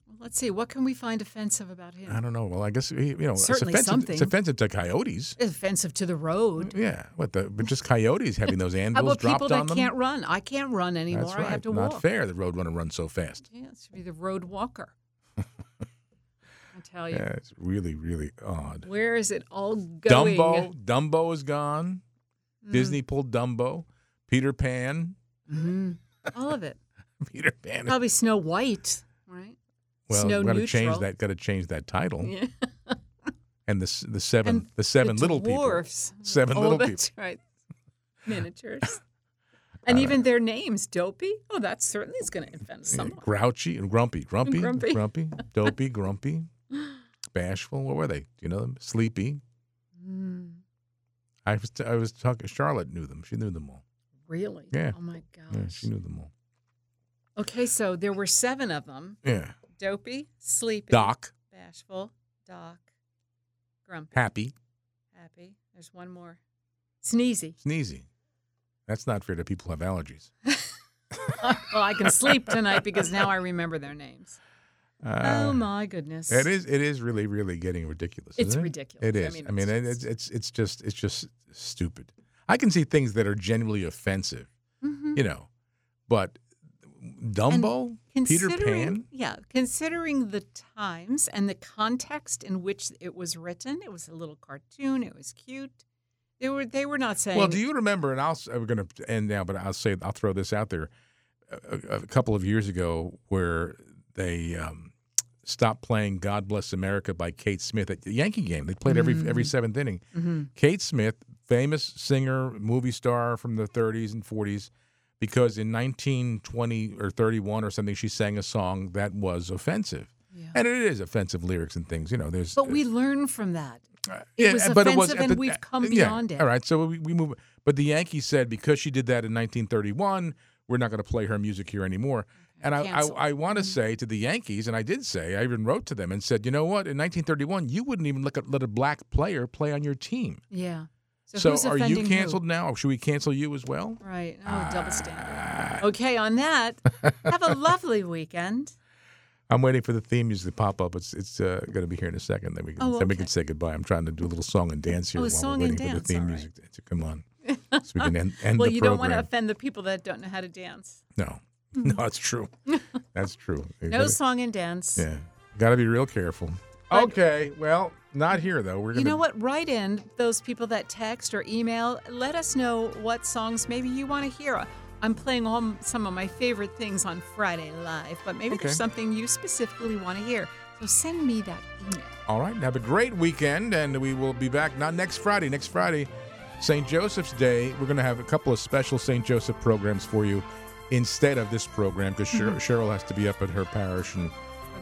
Well, let's see. What can we find offensive about him? I don't know. Well, I guess, you know, Certainly it's, offensive, something. it's offensive to coyotes. It's offensive to the road. Yeah. What the, but just coyotes having those anvils dropped on them. How about people that can't run? I can't run anymore. That's right. I have to walk. Not fair. The Roadrunner runs so fast. Yeah, it should be the road walker. Tell you. Yeah, it's really, really odd. Where is it all going? Dumbo. Dumbo is gone. Mm. Disney pulled Dumbo. Peter Pan. Mm-hmm. All of it. Peter Pan. Probably Snow White, right? Well, Snow gotta neutral. Change that. Got to change that title. Yeah. And the the seven and the seven the little dwarfs. people. Seven oh, little that's people. Right. Miniatures. And all even right. their names, Dopey. Oh, that certainly is going to offend someone. Yeah, grouchy and grumpy, grumpy, and grumpy, grumpy, Dopey, grumpy. Bashful. What were they? Do you know them? Sleepy. Mm. I was t- I was talking. Charlotte knew them. She knew them all. Really? Yeah. Oh my gosh. Yeah, she knew them all. Okay, so there were seven of them. Yeah. Dopey, sleepy, Doc, bashful, Doc, grumpy, happy, happy. There's one more. Sneezy. Sneezy. That's not fair to people who have allergies. Well, I can sleep tonight because now I remember their names. Uh, oh my goodness! It is. It is really, really getting ridiculous. It's isn't it? ridiculous. It is. I mean, I mean it's, it's it's just it's just stupid. I can see things that are genuinely offensive, mm-hmm. you know, but Dumbo, Peter Pan. Yeah, considering the times and the context in which it was written, it was a little cartoon. It was cute. They were they were not saying. Well, do you remember? And I'll we're going to end now, but I'll say I'll throw this out there. A, a couple of years ago, where they um, stopped playing "God Bless America" by Kate Smith at the Yankee game. They played every mm-hmm. every seventh inning. Mm-hmm. Kate Smith, famous singer, movie star from the thirties and forties, because in nineteen twenty or thirty-one or something, she sang a song that was offensive, yeah. and it is offensive lyrics and things. You know, there's but we learn from that. Uh, it yeah, was but offensive, it was, and the, we've come yeah, beyond it. All right, so we, we move. But the Yankees said because she did that in nineteen thirty-one, we're not going to play her music here anymore. And I, I, I want to say to the Yankees, and I did say, I even wrote to them and said, you know what? In nineteen thirty-one, you wouldn't even let a, let a black player play on your team. Yeah. So, so are you canceled who? now? Should we cancel you as well? Right. Oh, uh, double standard. Okay, on that, have a lovely weekend. I'm waiting for the theme music to pop up. It's it's uh, going to be here in a second. Then we can, oh, okay. then we can say goodbye. I'm trying to do a little song and dance here oh, while we're waiting for the theme right. music to, to come on. So we can end, end well, the you program. Don't want to offend the people that don't know how to dance. No. No, that's true. That's true. No gotta, song and dance. Yeah. Got to be real careful. But, okay. Well, not here, though. We're gonna, You know what? Write in those people that text or email. Let us know what songs maybe you want to hear. I'm playing all, some of my favorite things on Friday Live, but maybe okay. there's something you specifically want to hear. So send me that email. All right. Have a great weekend, and we will be back not next Friday. Next Friday, Saint Joseph's Day. We're going to have a couple of special Saint Joseph programs for you. Instead of this program, because Cheryl, Cheryl has to be up at her parish, and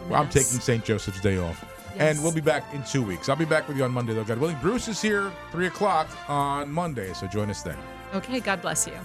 well, I'm taking Saint Joseph's Day off. Yes. And we'll be back in two weeks. I'll be back with you on Monday, though. God willing, Bruce is here three o'clock on Monday, so join us then. Okay, God bless you.